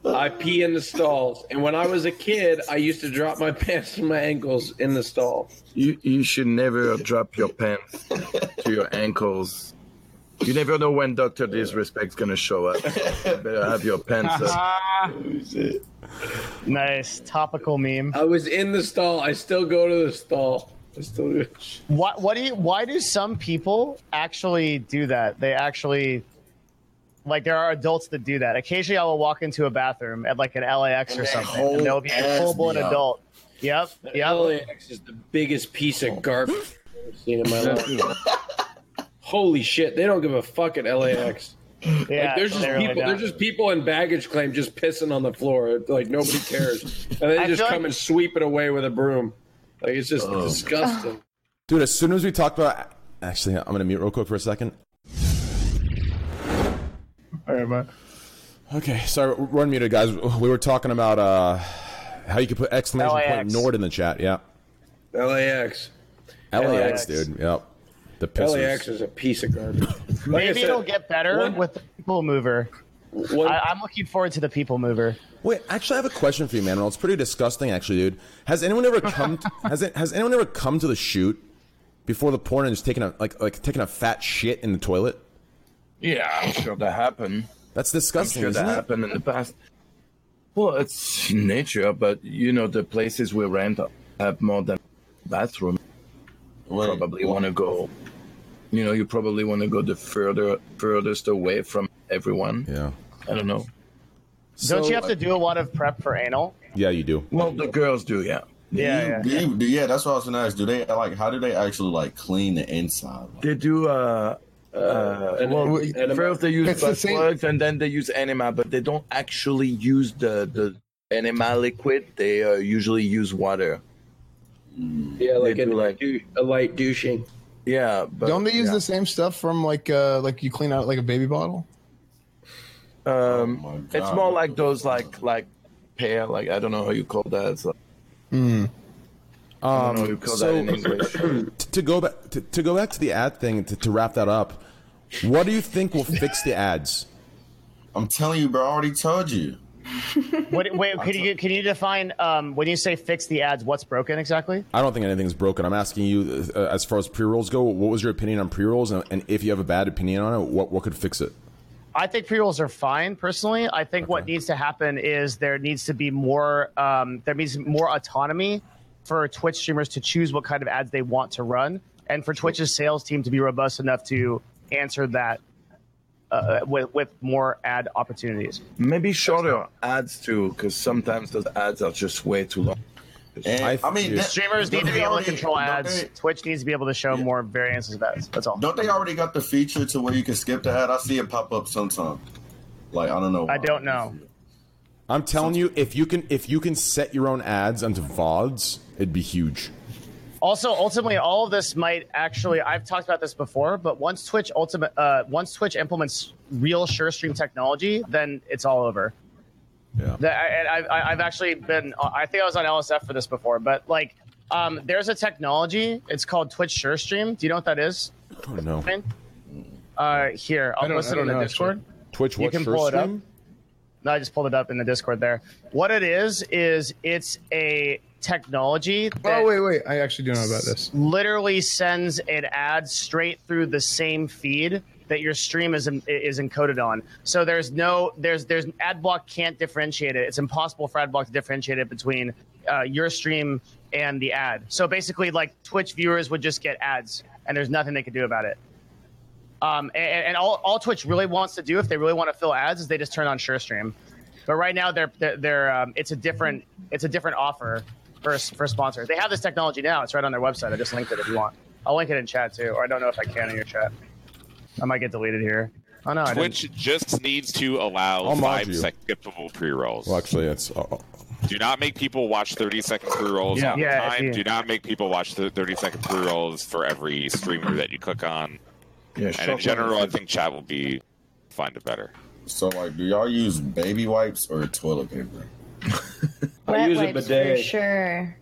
I pee in the stalls, and when I was a kid, I used to drop my pants to my ankles in the stall. You should never drop your pants to your ankles. You never know when Dr. Disrespect's gonna show up. You better have your pants up. Nice topical meme. I was in the stall. I still go to the stall. Why do some people actually do that? They actually. Like, there are adults that do that. Occasionally, I will walk into a bathroom at, like, an LAX or something, and there will be a full-blown adult. Yep. LAX is the biggest piece of garbage I've ever seen in my life. Holy shit, they don't give a fuck at LAX. Yeah, like, there's just people in baggage claim just pissing on the floor. Like, nobody cares. And they just come and sweep it away with a broom. Like, it's just disgusting. Dude, as soon as we talk about... Actually, I'm going to mute real quick for a second. All right, man. Okay, sorry, we're unmuted, guys. We were talking about how you could put exclamation point Nord in the chat, yeah. LAX, dude, yep. The pissers. LAX is a piece of garbage. Maybe it'll get better with the people mover. I'm looking forward to the people mover. Wait, actually, I have a question for you, Manuel. It's pretty disgusting, actually, dude. Has anyone ever come? Has anyone ever come to the shoot before the porn and just taking a taking a fat shit in the toilet? Yeah, I'm sure that happened. That's disgusting. I'm sure that happened in the past. Well, it's nature, but you know the places we rent have more than bathroom. Right. Probably want to go. You know, you probably want to go the furthest away from everyone. Yeah. I don't know. So, don't you have to do a lot of prep for anal? Yeah, you do. Well, the girls do, yeah. Yeah, that's what I was gonna ask. Do they how do they actually clean the inside? They do. First they use buttplugs and then they use enema, but they don't actually use the enema liquid. They usually use water. Yeah, a light douching. Yeah, but don't they use the same stuff from you clean out a baby bottle? It's more like those pair, I don't know how you call that. It's I don't know how you call that in English. to go back to the ad thing to wrap that up, what do you think will fix the ads? I'm telling you, bro. I already told you. Wait, can you define when you say fix the ads? What's broken exactly? I don't think anything's broken. I'm asking you as far as pre-rolls go. What was your opinion on pre-rolls, and if you have a bad opinion on it, what could fix it? I think pre-rolls are fine, personally. I think what needs to happen is there needs to be more autonomy for Twitch streamers to choose what kind of ads they want to run, and for Twitch's sales team to be robust enough to answer that with more ad opportunities. Maybe shorter ads, too, because sometimes those ads are just way too long. Streamers need to be able to control ads. Twitch needs to be able to show more variances of ads. That's all. Don't they already got the feature to where you can skip the ad? I see it pop up sometimes. I don't know. Why. I don't know. I'm telling you, if you can set your own ads onto VODs, it'd be huge. Also, ultimately, all of this might actually—I've talked about this before—but once Twitch implements real SureStream technology, then it's all over. Yeah. I've actually been—I think I was on LSF for this before, but there's a technology. It's called Twitch SureStream. Do you know what that is? I don't know. Here, I'll post it on the Discord. Twitch, what, SureStream? You can pull it up. No, I just pulled it up in the Discord there. What it is it's a technology that I actually do know about this. Literally sends an ad straight through the same feed that your stream is encoded on. So there's AdBlock can't differentiate it. It's impossible for AdBlock to differentiate it between your stream and the ad. So basically, Twitch viewers would just get ads, and there's nothing they could do about it. And all Twitch really wants to do, if they really want to fill ads, is they just turn on SureStream. But right now, it's a different offer for sponsors. They have this technology now; it's right on their website. I just linked it if you want. I'll link it in chat too, or I don't know if I can in your chat. I might get deleted here. Oh no, Twitch just needs to allow 5-second skippable pre-rolls. Well, actually, it's. Do not make people watch 30-second pre-rolls all the time. Yeah. Do not make people watch the 30-second pre-rolls for every streamer that you click on. Yeah, and in general, I think chat will find it better. So, do y'all use baby wipes or toilet paper? I use a bidet. For sure.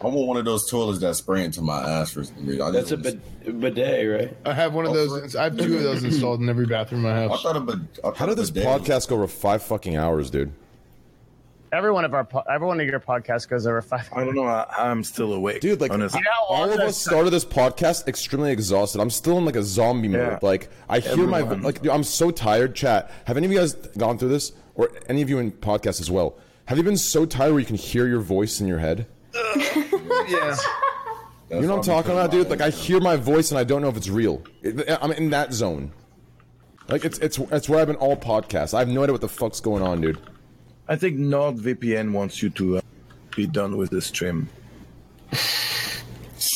I want one of those toilets that spray into my ass for some reason. That's a bidet, right? I have one of those. I have two of those installed in every bathroom in my house. How did this podcast go over 5 fucking hours, dude? Every one of your podcasts goes over 5 hours. I don't know. I'm still awake, dude. Honestly. All of us started this podcast extremely exhausted. I'm still in a zombie mode. Dude, I'm so tired. Chat. Have any of you guys gone through this, or any of you in podcasts as well? Have you been so tired where you can hear your voice in your head? Yes. You know what I'm talking about, dude? I hear my voice and I don't know if it's real. I'm in that zone. It's where I've been all podcasts. I have no idea what the fuck's going on, dude. I think NordVPN wants you to be done with this stream.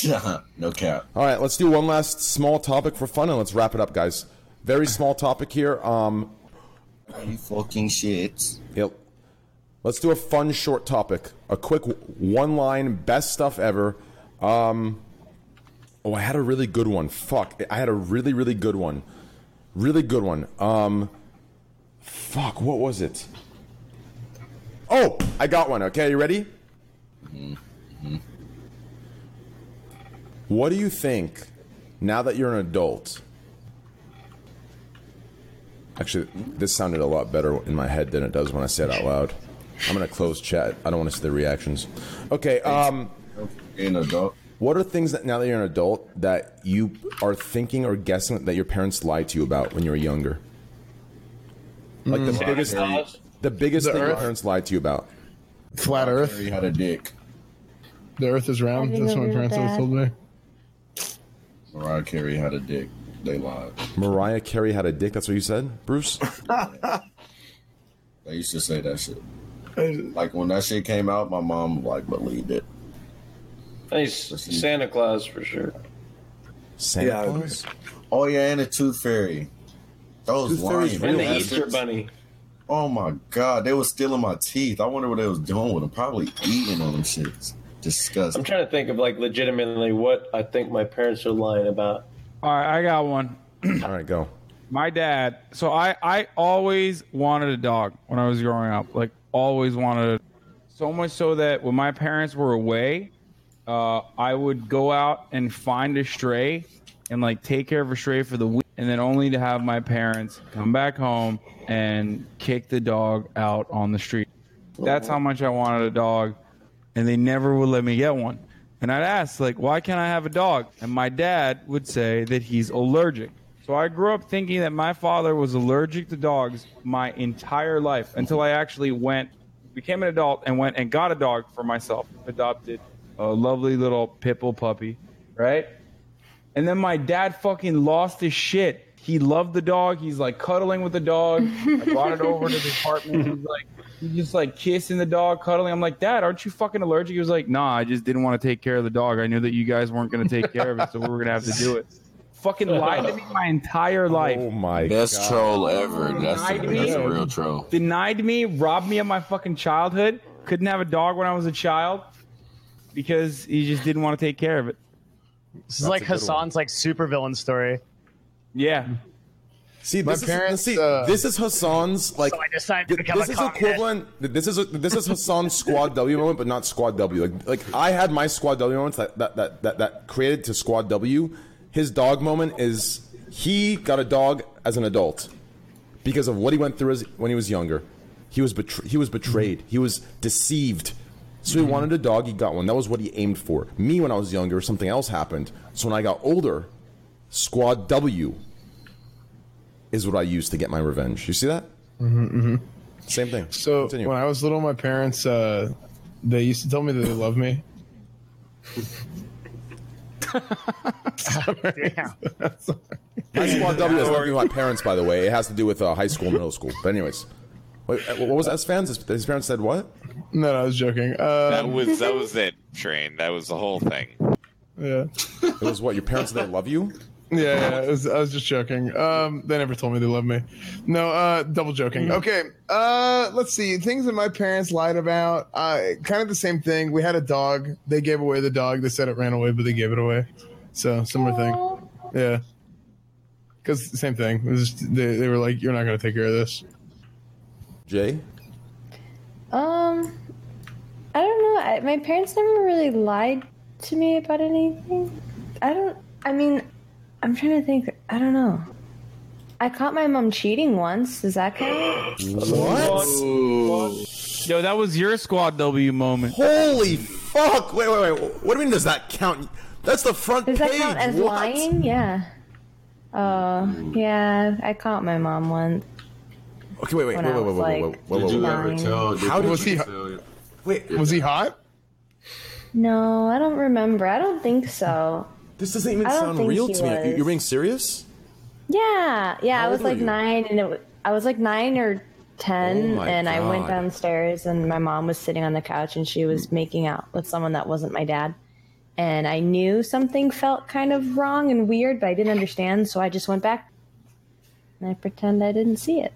No cap. All right, let's do one last small topic for fun, and let's wrap it up, guys. Very small topic here. Are you fucking shit? Yep. Let's do a fun, short topic. A quick one-line, best stuff ever. I had a really good one. Fuck. I had a really, really good one. Really good one. Fuck, what was it? Oh, I got one. Okay, you ready? Mm-hmm. What do you think, now that you're an adult, Actually, this sounded a lot better in my head than it does when I say it out loud. I'm going to close chat. I don't want to see the reactions. Okay. You're an adult. What are things that, now that you're an adult, that you are thinking or guessing that your parents lied to you about when you were younger? Like the biggest thing your parents lied to you about. Flat Earth. You had a dick. The Earth is round. That's what my parents always told me. Mariah Carey had a dick. They lied. Mariah Carey had a dick. That's what you said, Bruce? I used to say that shit. Like when that shit came out, my mom like believed it. Nice. Santa Claus for sure. Santa Claus? Oh yeah, and the Tooth Fairy. Those lions. And the Easter Bunny. Oh my God, they were stealing my teeth. I wonder what they was doing with them. Probably eating on them shits. Disgusting. I'm trying to think of like legitimately what I think my parents are lying about. All right, I got one. All right, go. My dad. So I always wanted a dog when I was growing up. Like always wanted. So much so that when my parents were away, I would go out and find a stray and like take care of a stray for the week, and then only to have my parents come back home and kick the dog out on the street. That's how much I wanted a dog, and they never would let me get one. And I'd ask, like, why can't I have a dog? And my dad would say that he's allergic. So I grew up thinking that my father was allergic to dogs my entire life until I actually became an adult and went and got a dog for myself, adopted a lovely little pit bull puppy, right? And then my dad fucking lost his shit. He loved the dog. He's like cuddling with the dog. I brought it over to the apartment. He's just kissing the dog, cuddling. I'm like, Dad, aren't you fucking allergic? He was like, nah, I just didn't want to take care of the dog. I knew that you guys weren't going to take care of it, so we were going to have to do it. Fucking lied to me my entire life. Oh my God. Best troll ever. That's a real troll. Denied me, robbed me of my fucking childhood. Couldn't have a dog when I was a child. Because he just didn't want to take care of it. This is like Hassan's like supervillain story. Yeah. See, this is Hassan's like. So I decided to become a communist. This is Hassan's Squad W moment, but not Squad W. Like I had my Squad W moments that created to Squad W. His dog moment is he got a dog as an adult because of what he went through when he was younger. He was betrayed. He was deceived. So he wanted a dog, he got one. That was what he aimed for. Me, when I was younger, something else happened. So when I got older, Squad W is what I used to get my revenge. You see that? Mm-hmm. Same thing. So Continue. When I was little, my parents, they used to tell me that they loved me. Damn. My Squad W has nothing to do with my parents, by the way. It has to do with high school and middle school. But anyways. Wait, what was that? His parents said what? No, I was joking. That was it, Train. That was the whole thing. Yeah. It was what? Your parents said they love you? Yeah. I was just joking. They never told me they loved me. No, double joking. Okay. Let's see. Things that my parents lied about. Kind of the same thing. We had a dog. They gave away the dog. They said it ran away, but they gave it away. So, similar thing. Yeah. Because same thing. It was just, they were like, you're not going to take care of this. Jay? I don't know. My parents never really lied to me about anything. I'm trying to think. I don't know. I caught my mom cheating once. Does that count? What? Yo, that was your Squad W moment. Holy fuck. Wait. What do you mean does that count? That's the front page. Does that count as lying? Yeah. Yeah. I caught my mom once. Okay, wait. Did you ever tell? Was he hot? No, I don't remember. I don't think so. This doesn't even sound real to me. You're being serious? Yeah. I was like 9, and I was like 9 or 10, and I went downstairs, and my mom was sitting on the couch, and she was making out with someone that wasn't my dad. And I knew something felt kind of wrong and weird, but I didn't understand, so I just went back, and I pretend I didn't see it.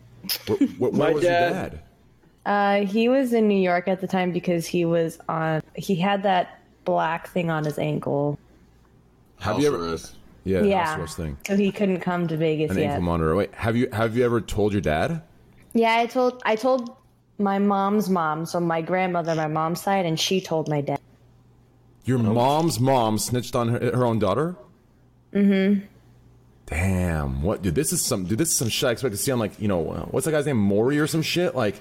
Where was your dad? He was in New York at the time because he had that black thing on his ankle. Have you ever? Yeah. House arrest thing. So he couldn't come to Vegas yet. An ankle monitor. Wait, have you ever told your dad? Yeah, I told my mom's mom, so my grandmother, my mom's side, and she told my dad. Your mom's mom snitched on her own daughter? Mm-hmm. Damn, what, dude, this is some shit I expect to see on, like, you know, what's that guy's name, Maury or some shit? Like,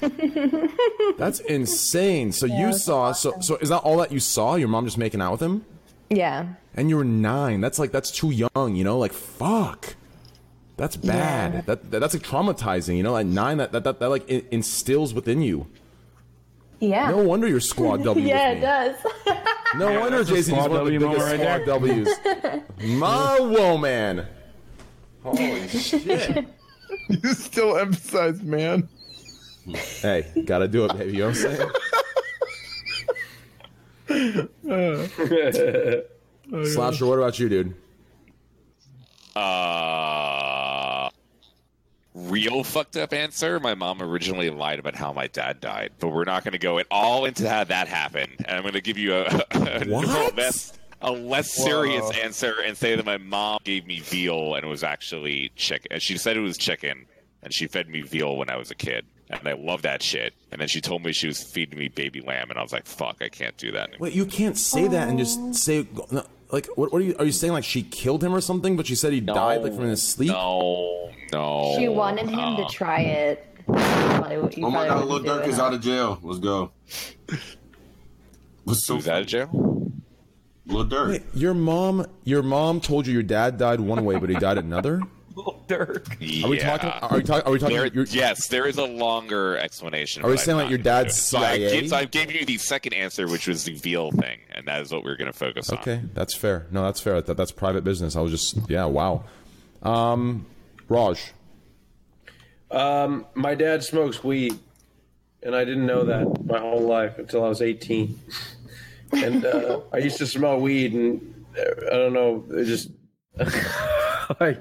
that's insane. So yeah, you saw, awesome. So is that all that you saw? Your mom just making out with him? Yeah. And you were 9. That's like, that's too young, you know? Like, fuck. That's bad. Yeah. That's like traumatizing, you know? At 9, that like instills within you. Yeah. No wonder your Squad W. Yeah, it does. No yeah, wonder Jason is one of the biggest Squad right W's. My woman. Holy shit. You still emphasize, man. Hey, gotta do it, baby. You know what I'm saying? Slasher, what about you, dude? Real fucked up answer. My mom originally lied about how my dad died, but we're not going to go at all into how that happened. And I'm going to give you a less serious answer and say that my mom gave me veal and it was actually chicken. She said it was chicken, and she fed me veal when I was a kid, and I love that shit. And then she told me she was feeding me baby lamb, and I was like, "Fuck, I can't do that anymore." Wait, you can't say that and just say no, like, what are you? Are you saying like she killed him or something? But she said he died like from his sleep. No. She wanted him to try it. You oh my God, Lil Durk is out of jail. Let's go. Who's out of jail? Lil Durk. Wait, your mom told you your dad died one way, but he died another. Lil Durk. Yeah. Are we talking? Yes, there is a longer explanation. Are we saying like your dad's CIA? So I gave you the second answer, which was the veal thing, and that is what we're going to focus on. Okay, that's fair. No, that's fair. That's private business. I was just wow. Raj. My dad smokes weed, and I didn't know that my whole life until I was 18. And I used to smell weed, and I don't know, it just I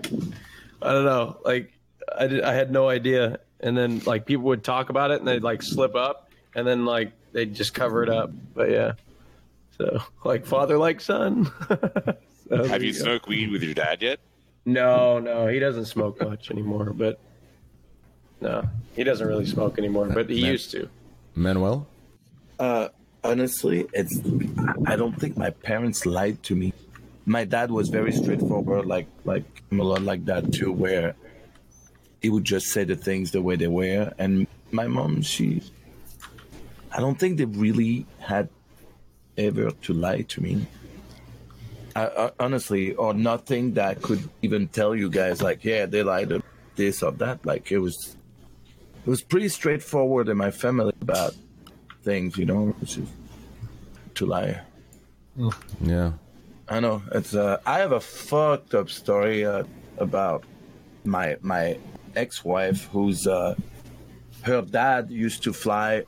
had no idea. And then like people would talk about it, and they'd like slip up, and then like they'd just cover it up. But yeah, so like father like son. So, have you smoked weed with your dad yet? No, he doesn't smoke much anymore, but no, he doesn't really smoke anymore, but he used to. Manuel? Honestly, I don't think my parents lied to me. My dad was very straightforward, like a lot like that too, where he would just say the things the way they were. And my mom, I don't think they really had ever to lie to me. I honestly, or nothing that could even tell you guys like, yeah, they lied or this or that. Like it was pretty straightforward in my family about things, you know, which is to lie. Yeah, I know. It's I have a fucked up story about my ex-wife, who's her dad used to fly.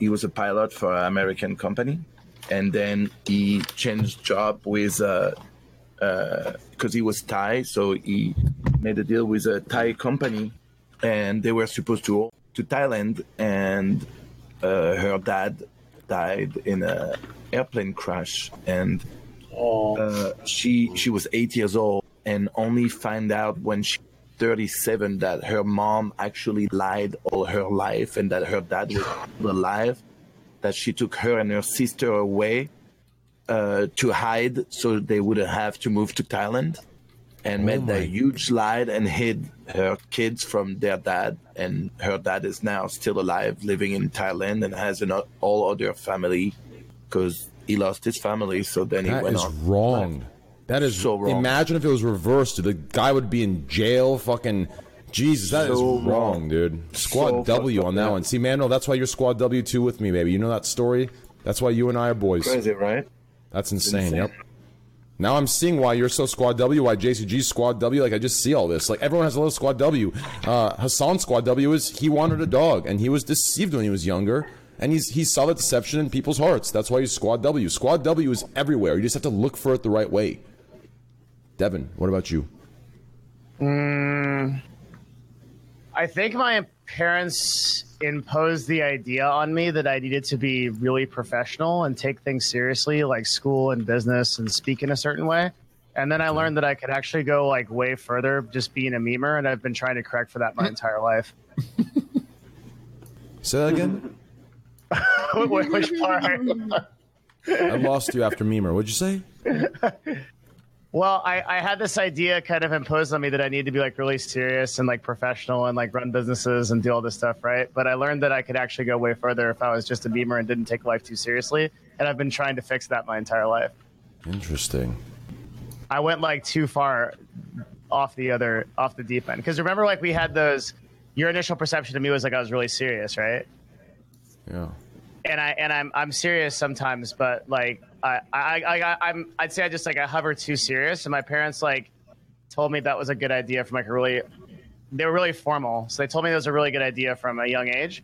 He was a pilot for an American company. And then he changed job with, because he was Thai, so he made a deal with a Thai company, and they were supposed to go to Thailand. And her dad died in an airplane crash, and she was 8 years old, and only find out when she was 37 that her mom actually lied all her life, and that her dad was alive. That she took her and her sister away to hide so they wouldn't have to move to Thailand, and made that huge lie and hid her kids from their dad. And her dad is now still alive, living in Thailand, and has an all other family because he lost his family. So then he went on. That is wrong. That is so wrong. Imagine if it was reversed. The guy would be in jail, fucking... Jesus, that is wrong, dude. Squad W on that one. See, Manuel, that's why you're Squad W too with me, baby. You know that story? That's why you and I are boys. Crazy, right? That's insane. Yep. Now I'm seeing why you're so Squad W, why JCG's Squad W. Like, I just see all this. Like, everyone has a little Squad W. Hassan's Squad W is he wanted a dog, and he was deceived when he was younger, and he saw the deception in people's hearts. That's why he's Squad W. Squad W is everywhere. You just have to look for it the right way. Devin, what about you? I think my parents imposed the idea on me that I needed to be really professional and take things seriously, like school and business, and speak in a certain way. And then I learned that I could actually go like way further just being a memer, and I've been trying to correct for that my entire life. Say that again? Which part? I lost you after memer. What'd you say? Well, I had this idea kind of imposed on me that I need to be like really serious and like professional and like run businesses and do all this stuff, right? But I learned that I could actually go way further if I was just a memer and didn't take life too seriously. And I've been trying to fix that my entire life. Interesting. I went like too far off the deep end. Because remember, like we had those, your initial perception to me was like I was really serious, right? Yeah. And I'm serious sometimes, but like I'd say I just like I hover too serious, and my parents like told me that was a good idea from like a really, they were really formal, so they told me that was a really good idea from a young age,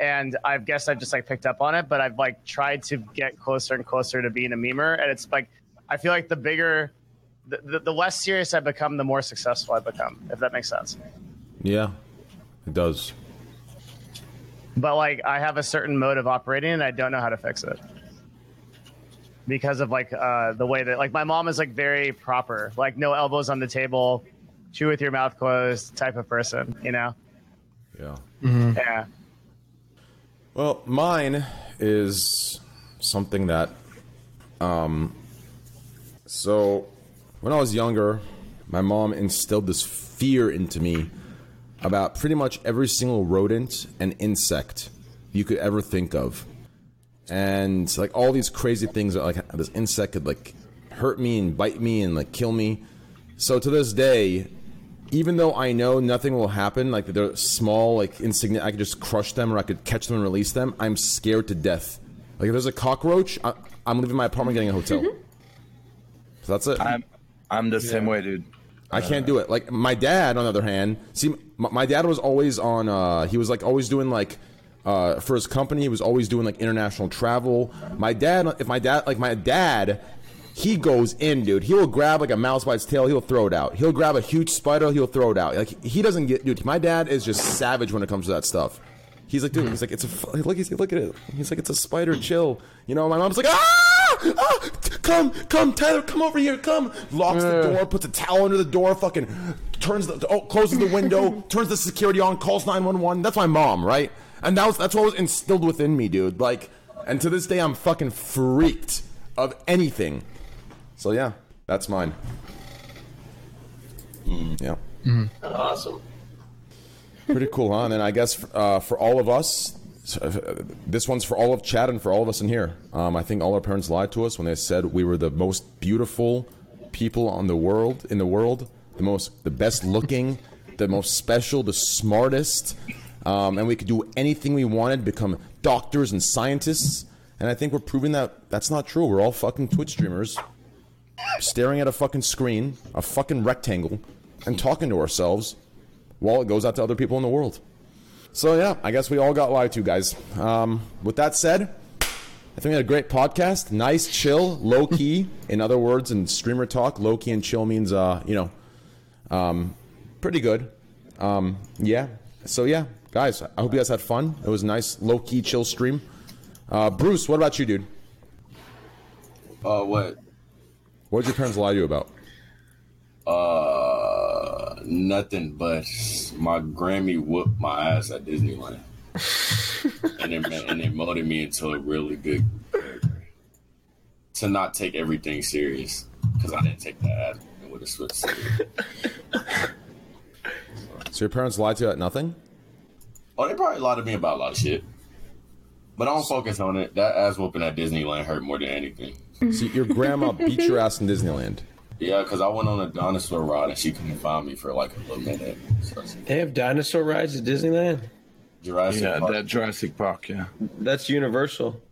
and I guess I've just like picked up on it, but I've like tried to get closer and closer to being a memer, and it's like I feel like the bigger, the less serious I become, the more successful I become, if that makes sense. Yeah, it does. But like I have a certain mode of operating, and I don't know how to fix it because of like the way that like my mom is like very proper, like no elbows on the table, chew with your mouth closed type of person, you know? Yeah. Mm-hmm. Yeah. Well, mine is something that, so when I was younger, my mom instilled this fear into me about pretty much every single rodent and insect you could ever think of. And like all these crazy things that like this insect could like hurt me and bite me and like kill me. So to this day, even though I know nothing will happen, like they're small, like insignificant, I could just crush them or I could catch them and release them, I'm scared to death. Like if there's a cockroach, I'm leaving my apartment, getting a hotel. So that's it. I'm the same way, dude. I can't do it. Like my dad, on the other hand, see, my dad was always on. He was like always doing like for his company. He was always doing like international travel. My dad, he goes in, dude. He will grab like a mouse by its tail. He'll throw it out. He'll grab a huge spider. He'll throw it out. Like he doesn't get, dude. My dad is just savage when it comes to that stuff. He's like, dude. He's like, it's a look at it. He's like, it's a spider. Chill. You know. My mom's like, ah. Ah, come, Tyler, come over here, come. Locks the door, puts a towel under the door, fucking turns the, closes the window, turns the security on, calls 911. That's my mom, right? And that's what was instilled within me, dude. Like, and to this day, I'm fucking freaked of anything. So yeah, that's mine. Yeah. Awesome. Pretty cool, huh? And then I guess for all of us, this one's for all of chat and for all of us in here. I think all our parents lied to us when they said we were the most beautiful people in the world, the best looking, the most special, the smartest, and we could do anything we wanted, become doctors and scientists. And I think we're proving that that's not true. We're all fucking Twitch streamers, staring at a fucking screen, a fucking rectangle, and talking to ourselves while it goes out to other people in the world. So yeah, I guess we all got lied to, guys. With that said, I think we had a great podcast. Nice, chill, low key. In other words, in streamer talk, low key and chill means pretty good. Yeah. So yeah, guys, I hope you guys had fun. It was a nice low key chill stream. Bruce, what about you, dude? What did your parents lie to you about? Nothing, but my Grammy whooped my ass at Disneyland, and it molded me into a really good character to not take everything serious, because I didn't take that ad and would have switched. So your parents lied to you at nothing? Oh, they probably lied to me about a lot of shit, but I don't focus on it. That ass whooping at Disneyland hurt more than anything. So your grandma beat your ass in Disneyland. Yeah, because I went on a dinosaur ride and she couldn't find me for like a little minute. So they have dinosaur rides at Disneyland? Jurassic Park. Yeah, Jurassic Park, yeah. That's Universal.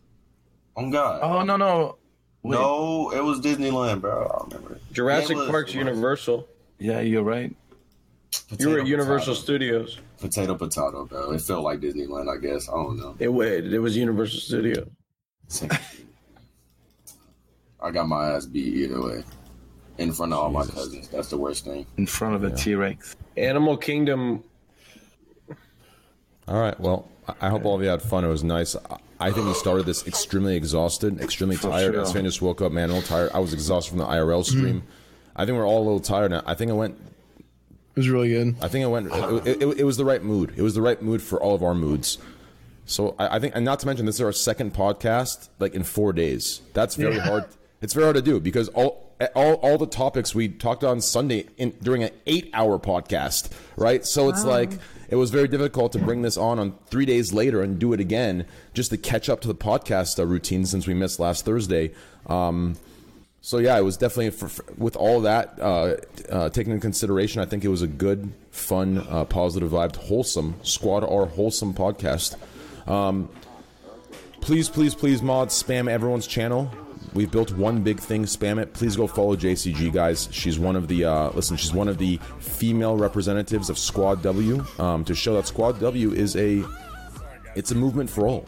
Oh, God. Oh, no. Wait. No, it was Disneyland, bro. I remember. Jurassic Park's Universal. Yeah, you're right. You were at Universal Studios. Potato, bro. It felt like Disneyland, I guess. I don't know. It was Universal Studios. I got my ass beat either way. In front of all my cousins. That's the worst thing. In front of a T-Rex. Animal Kingdom. All right. Well, I hope all of you had fun. It was nice. I think we started this extremely exhausted, extremely tired. Sure. This fan just woke up, man, a little tired. I was exhausted from the IRL stream. I think we're all a little tired now. I think it went... It was really good. I think it went... It was the right mood. It was the right mood for all of our moods. So I think... And not to mention, this is our second podcast, like, in 4 days. That's very hard. It's very hard to do because all... all the topics we talked on Sunday during an 8-hour podcast, right? So it's like it was very difficult to bring this on 3 days later and do it again just to catch up to the podcast routine since we missed last Thursday. So yeah, it was definitely with all that taken into consideration, I think it was a good, fun, positive vibed, wholesome Squad R wholesome podcast. Please, please, please, mods, spam everyone's channel. We've built one big thing. Spam it. Please go follow JCG, guys. She's one of the She's one of the female representatives of Squad W to show that Squad W is it's a movement for all.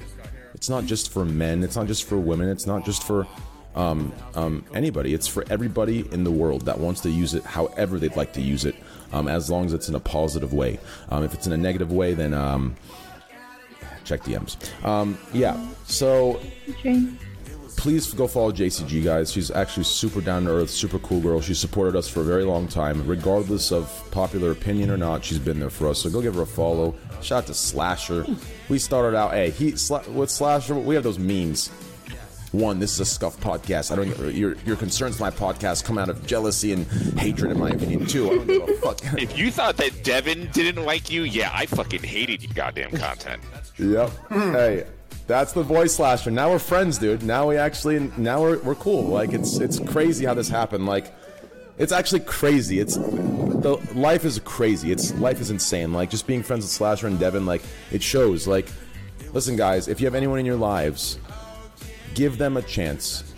It's not just for men. It's not just for women. It's not just for anybody. It's for everybody in the world that wants to use it however they'd like to use it, as long as it's in a positive way. If it's in a negative way, then check DMs. Yeah. So. Please go follow JCG, guys. She's actually super down to earth, super cool girl. She's supported us for a very long time, regardless of popular opinion or not. She's been there for us, so go give her a follow. Shout out to Slasher. We started out, with Slasher. We have those memes. One, this is a scuff podcast. I don't get your concerns. My podcast come out of jealousy and hatred, in my opinion. Two, I don't give a fuck. If you thought that Devin didn't like you, yeah, I fucking hated your goddamn content. Yep. Hey. That's the voice, Slasher. Now we're friends, dude. Now we're cool. Like it's crazy how this happened. Like it's actually crazy. Life is crazy. Life is insane. Like just being friends with Slasher and Devin, like it shows. Like listen, guys, if you have anyone in your lives, give them a chance.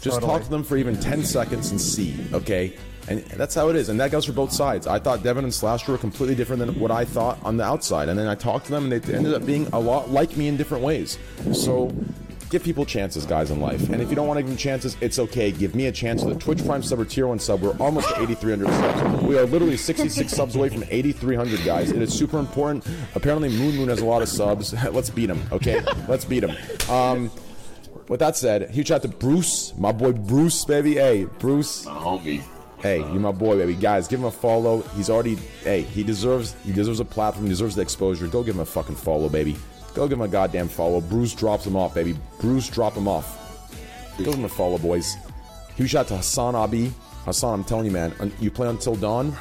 Just talk to them for even 10 seconds and see, okay? And that's how it is, and that goes for both sides. I thought Devin and Slasher were completely different than what I thought on the outside, and then I talked to them, and they ended up being a lot like me in different ways. So give people chances, guys, in life. And if you don't want to give them chances, it's okay. Give me a chance with a Twitch Prime sub or Tier 1 sub. We're almost at 8,300 subs. We are literally 66 subs away from 8,300, guys. It is super important. Apparently, Moon Moon has a lot of subs. Let's beat him, okay? Let's beat him. With that said, huge shout out to Bruce, my boy Bruce, baby. Hey, Bruce. My homie. Hey, you're my boy, baby. Guys, give him a follow. He's already... Hey, he deserves a platform. He deserves the exposure. Go give him a fucking follow, baby. Go give him a goddamn follow. Bruce drops him off, baby. Bruce, drop him off. Go give him a follow, boys. Huge shout out to Hassan Abi. Hassan, I'm telling you, man. You play Until Dawn,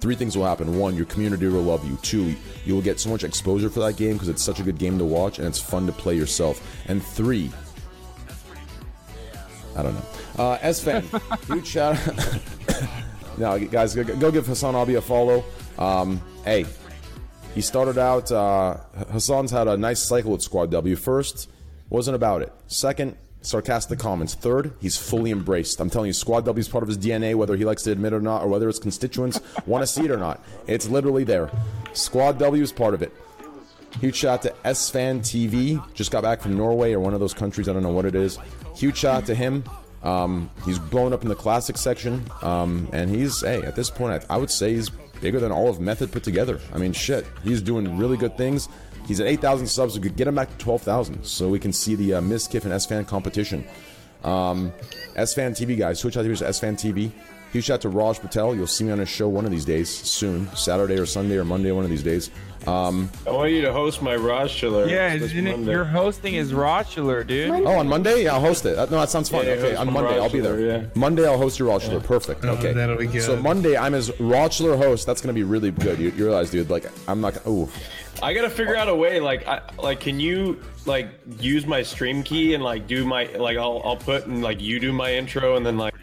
three things will happen. One, your community will love you. Two, you will get so much exposure for that game because it's such a good game to watch and it's fun to play yourself. And three... I don't know. S-Fan, huge shout out... No, guys, go give Hassan Abi a follow. Hey, he started out... Hassan's had a nice cycle with Squad W. First, wasn't about it. Second, sarcastic comments. Third, he's fully embraced. I'm telling you, Squad W is part of his DNA, whether he likes to admit it or not, or whether his constituents want to see it or not. It's literally there. Squad W is part of it. Huge shout out to FazeBanks. Just got back from Norway or one of those countries. I don't know what it is. Huge shout out to him. He's blown up in the classic section, and he's, hey, at this point, I would say he's bigger than all of Method put together. I mean, shit, he's doing really good things. He's at 8,000 subs. We could get him back to 12,000, so we can see the Miskiff and S-Fan competition. S-Fan TV, guys, switch out here to S-Fan TV. Huge shout out to Raj Patel. You'll see me on his show one of these days, soon, Saturday or Sunday or Monday, one of these days. I want you to host my Rochler. Yeah, your hosting is Rochler, dude. Oh, on Monday? Yeah, I'll host it. No, that sounds fun. Yeah, okay, on Monday, Rochler, I'll be there. Yeah. Monday, I'll host your Rochler. Yeah. Perfect. Okay. That'll be good. So Monday, I'm his Rochler host. That's going to be really good. You realize, dude, like, I'm not going to... I got to figure out a way, like, can you, like, use my stream key and, like, do my, like, I'll put and, like, you do my intro and then, like,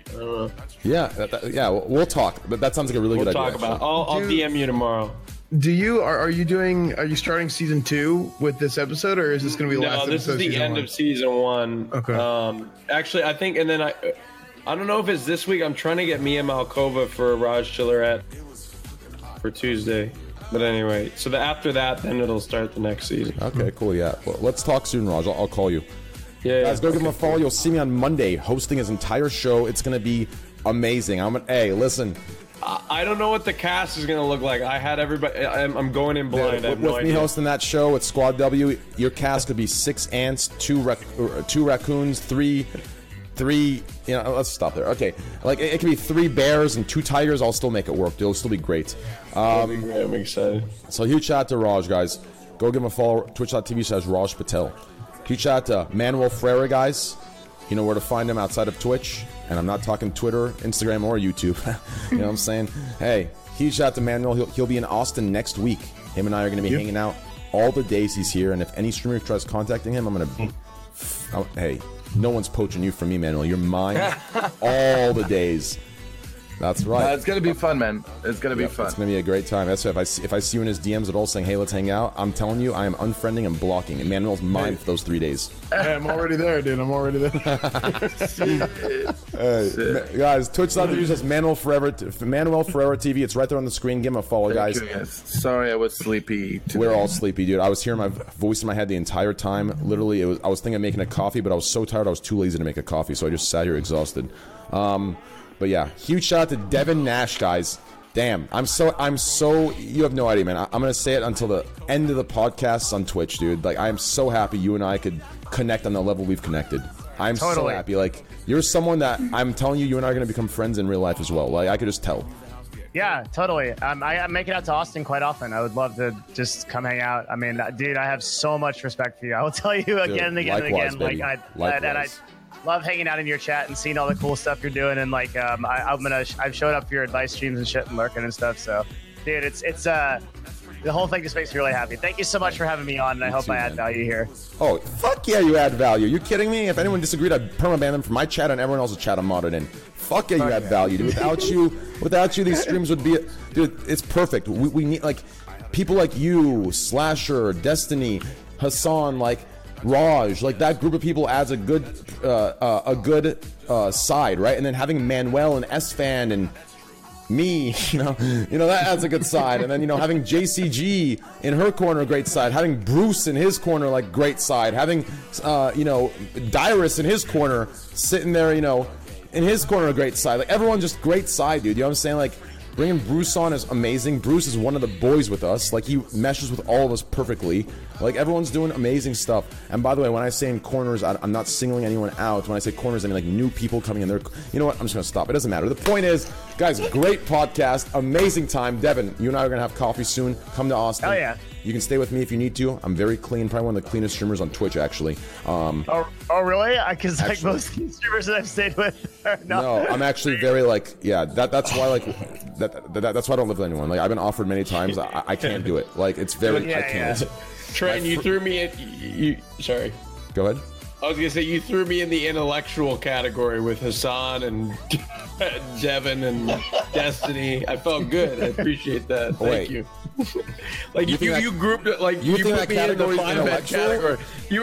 yeah, yeah, we'll talk, but that sounds like a really good idea. We'll talk about I'll DM you tomorrow. Are you starting season 2 with this episode, or is this going to be the last episode? No, this is the end of season 1. Okay. Actually, I think, and then I don't know if it's this week. I'm trying to get Mia Malkova for Raj Chillerette for Tuesday. But anyway, so after that, then it'll start the next season. Okay, cool, yeah. Well, let's talk soon, Raj. I'll call you. Yeah, guys, go give him a follow. You'll see me on Monday hosting his entire show. It's going to be amazing. Hey, listen. I don't know what the cast is going to look like. I had everybody. I'm going in blind. Yeah, with me hosting that show at Squad W, your cast could be 6 ants, 2 raccoons, 3. You know, let's stop there. Okay, like it could be 3 bears and 2 tigers. I'll still make it work. It'll still be great. I'm excited. So huge shout out to Raj, guys. Go give him a follow. Twitch.tv/Raj Patel. Huge shout out to Manuel Frere, guys. You know where to find him outside of Twitch. and I'm not talking Twitter, Instagram, or YouTube. You know what I'm saying? Hey, huge shout out to Manuel. He'll be in Austin next week. Him and I are going to be hanging out all the days he's here, and if any streamer tries contacting him, I'm going to... Hey, no one's poaching you from me, Manuel. You're mine all the days. That's right. It's going to be fun, man. It's going to be fun. It's going to be a great time. That's right. If I see you in his DMs at all saying, hey, let's hang out, I'm telling you, I am unfriending and blocking. And Manuel's mine for those 3 days. Hey, I'm already there, dude. I'm already there. Guys, Twitch.tv says Manuel Ferreira TV. It's right there on the screen. Give him a follow, guys. Sorry, I was sleepy today. We're all sleepy, dude. I was hearing my voice in my head the entire time. Literally, I was thinking of making a coffee, but I was so tired, I was too lazy to make a coffee. So I just sat here exhausted. But yeah, huge shout out to Devin Nash, guys. Damn, I'm so, you have no idea, man. I'm gonna say it until the end of the podcast on Twitch, dude. Like, I am so happy you and I could connect on the level we've connected. I'm totally. So happy. Like, you're someone that I'm telling you, you and I are gonna become friends in real life as well. Like, I could just tell. Yeah, totally. I make it out to Austin quite often. I would love to just come hang out. I mean, dude, I have so much respect for you. I will tell you again and again. Baby. Like, love hanging out in your chat and seeing all the cool stuff you're doing, and like I've showed up for your advice streams and shit and lurking and stuff. So, dude, it's the whole thing just makes me really happy. Thank you so much for having me on, and I hope I add value here. Oh, fuck yeah, you add value. You kidding me? If anyone disagreed, I'd permaban them from my chat and everyone else's chat I'm modded in. Fuck yeah, you add value. Dude. Without you, these streams would be, dude. It's perfect. We need like people like you, Slasher, Destiny, Hassan, like. Raj, like that group of people adds a good side, right? And then having Manuel and S-Fan and me, you know that adds a good side. And then having JCG in her corner, great side. Having Bruce in his corner, like great side. Having Dyrus in his corner, sitting there, in his corner, great side. Like everyone's just great side, dude. You know what I'm saying? Like bringing Bruce on is amazing. Bruce is one of the boys with us. Like, he meshes with all of us perfectly. Like, everyone's doing amazing stuff. And by the way, when I say in corners, I'm not singling anyone out. When I say corners, I mean, like, new people coming in there. You know what? I'm just going to stop. It doesn't matter. The point is, guys, great podcast. Amazing time. Devin, you and I are going to have coffee soon. Come to Austin. Oh, yeah. You can stay with me if you need to. I'm very clean. Probably one of the cleanest streamers on Twitch, actually. Oh, really? Because, like, most streamers that I've stayed with are not. No, I'm actually very, like, yeah, that's why, like, that's why I don't live with anyone. Like, I've been offered many times. I can't do it. Like, it's very, I can't. Yeah. Trent, you threw me at you. Sorry. Go ahead. I was going to say, you threw me in the intellectual category with Hassan and Devin and Destiny. I felt good. I appreciate that. Thank you. Like you grouped it, like you put me in the 5 category. You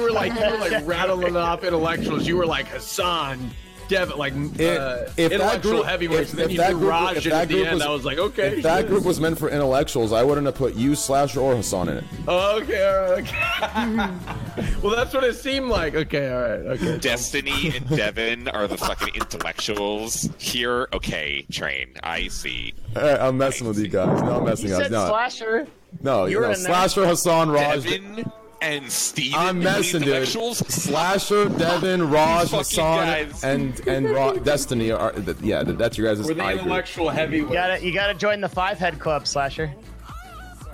were like rattling off intellectuals. You were like Hassan, Devin, like if intellectual heavyweights. Then you threw Raj at the end. I was like, okay. If that group was meant for intellectuals, I wouldn't have put you, Slash, or Hassan in it. Okay. Well, that's what it seemed like. Okay, all right. Okay. Destiny and Devin are the fucking intellectuals here. Okay, Train. I see. I'm messing with you guys. No, I'm messing with you guys. No, Slasher. No, Slasher, Hassan, Raj. Devin and Steven. I'm messing, dude. Slasher, Devin, Raj, Hassan, guys. and Destiny. That's your guys' intellectual heavyweights. You gotta join the 5-head club, Slasher.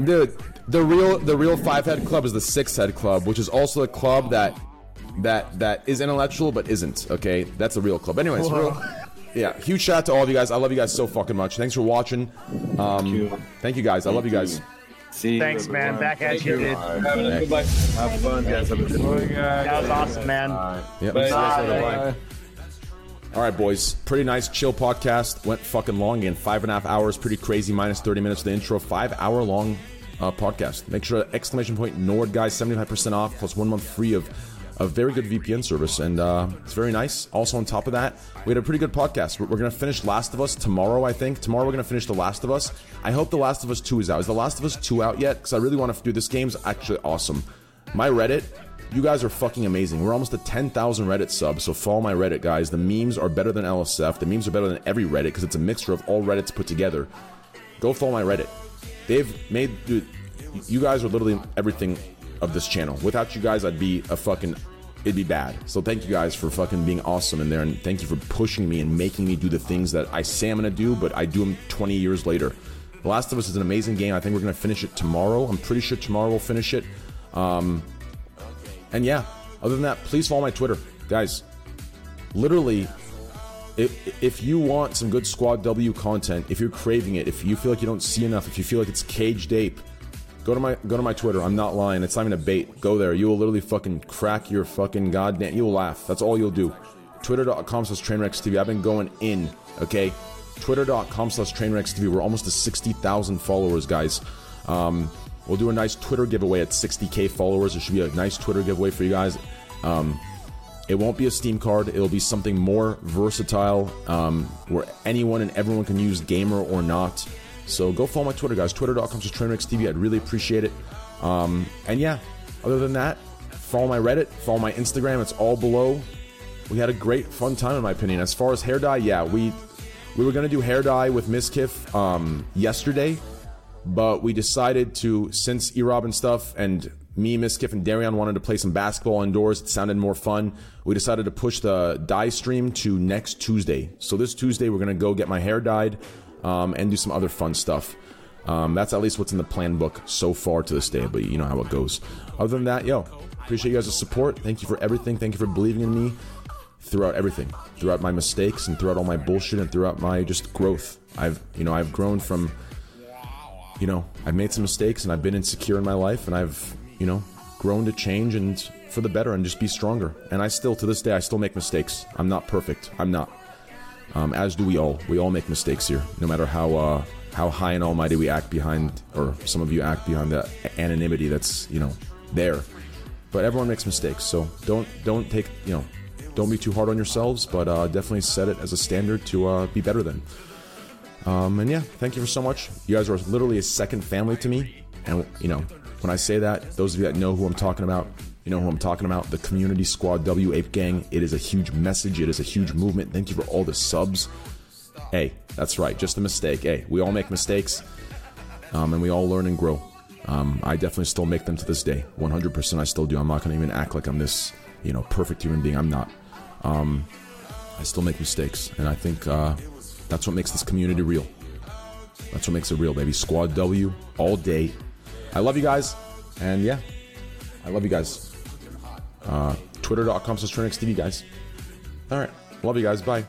Dude, the real 5-head club is the 6-head club, which is also a club that is intellectual but isn't. Okay, that's a real club. Anyways, yeah, huge shout out to all of you guys. I love you guys so fucking much. Thanks for watching. Thank you guys. I love you guys. See you. Thanks, man. Back at you, dude. Having a good life. Have fun, guys. That was awesome, man. Bye. All right, boys. Pretty nice, chill podcast. Went fucking long again. 5.5 hours. Pretty crazy. Minus 30 minutes of the intro. 5 hour long podcast. Make sure ! Nord guys, 75% off plus 1 month free of a very good VPN service, and it's very nice. Also, on top of that, we had a pretty good podcast. We're going to finish Last of Us tomorrow, I think. Tomorrow we're going to finish The Last of Us. I hope The Last of Us 2 is out. Is The Last of Us 2 out yet? Because I really want to do this. Game's actually awesome. My Reddit, you guys are fucking amazing. We're almost at 10,000 Reddit subs, so follow my Reddit, guys. The memes are better than LSF. The memes are better than every Reddit because it's a mixture of all Reddits put together. Go follow my Reddit. They've made... Dude, you guys are literally everything of this channel. Without you guys, I'd be a fucking... It'd be bad. So thank you guys for fucking being awesome in there, and thank you for pushing me and making me do the things that I say I'm gonna do, but I do them 20 years later. The Last of Us is an amazing game. I think we're gonna finish it tomorrow. I'm pretty sure tomorrow we'll finish it. And yeah, other than that, please follow my Twitter. Guys, literally, if you want some good Squad W content, if you're craving it, if you feel like you don't see enough, if you feel like it's caged ape, go to my Twitter. I'm not lying. It's not even a bait. Go there. You will literally fucking crack your fucking goddamn. You'll laugh. That's all you'll do. Twitter.com/Trainwreckstv. I've been going in. Okay. Twitter.com/Trainwreckstv. We're almost to 60,000 followers, guys. We'll do a nice Twitter giveaway at 60K followers. There should be a nice Twitter giveaway for you guys. It won't be a Steam card. It'll be something more versatile, where anyone and everyone can use, gamer or not. So go follow my Twitter, guys. Twitter.com/Trainwreckstv. I'd really appreciate it. And yeah, other than that, follow my Reddit, follow my Instagram. It's all below. We had a great, fun time, in my opinion. As far as hair dye, yeah, we were going to do hair dye with Miss Kiff yesterday, but we decided to, since E-Rob and stuff, and me, Miss Kiff, and Darion wanted to play some basketball indoors. It sounded more fun. We decided to push the dye stream to next Tuesday. So this Tuesday, we're going to go get my hair dyed and do some other fun stuff. That's at least what's in the plan book so far to this day, but you know how it goes. Other than that, yo, appreciate you guys' support. Thank you for everything. Thank you for believing in me throughout everything, throughout my mistakes and throughout all my bullshit and throughout my just growth. I've grown from, I've made some mistakes and I've been insecure in my life, and I've, grown to change and for the better and just be stronger. And I still, to this day, I still make mistakes. I'm not perfect. I'm not. As do we all. We all make mistakes here, no matter how high and almighty we act behind, or some of you act behind the anonymity that's, there. But everyone makes mistakes, so don't take, don't be too hard on yourselves, but definitely set it as a standard to be better than. And yeah, thank you for so much. You guys are literally a second family to me, and when I say that, those of you that know who I'm talking about, the community, Squad W, Ape Gang. It is a huge message. It is a huge movement. Thank you for all the subs. Hey, that's right, just a mistake. Hey, we all make mistakes, and we all learn and grow. I definitely still make them to this day. 100% I still do. I'm not going to even act like I'm this, perfect human being. I'm not. I still make mistakes, and I think that's what makes this community real. That's what makes it real, baby. Squad W all day. I love you guys, and yeah, I love you guys. Twitter.com/Trainwreckstv, guys. All right, love you guys. Bye.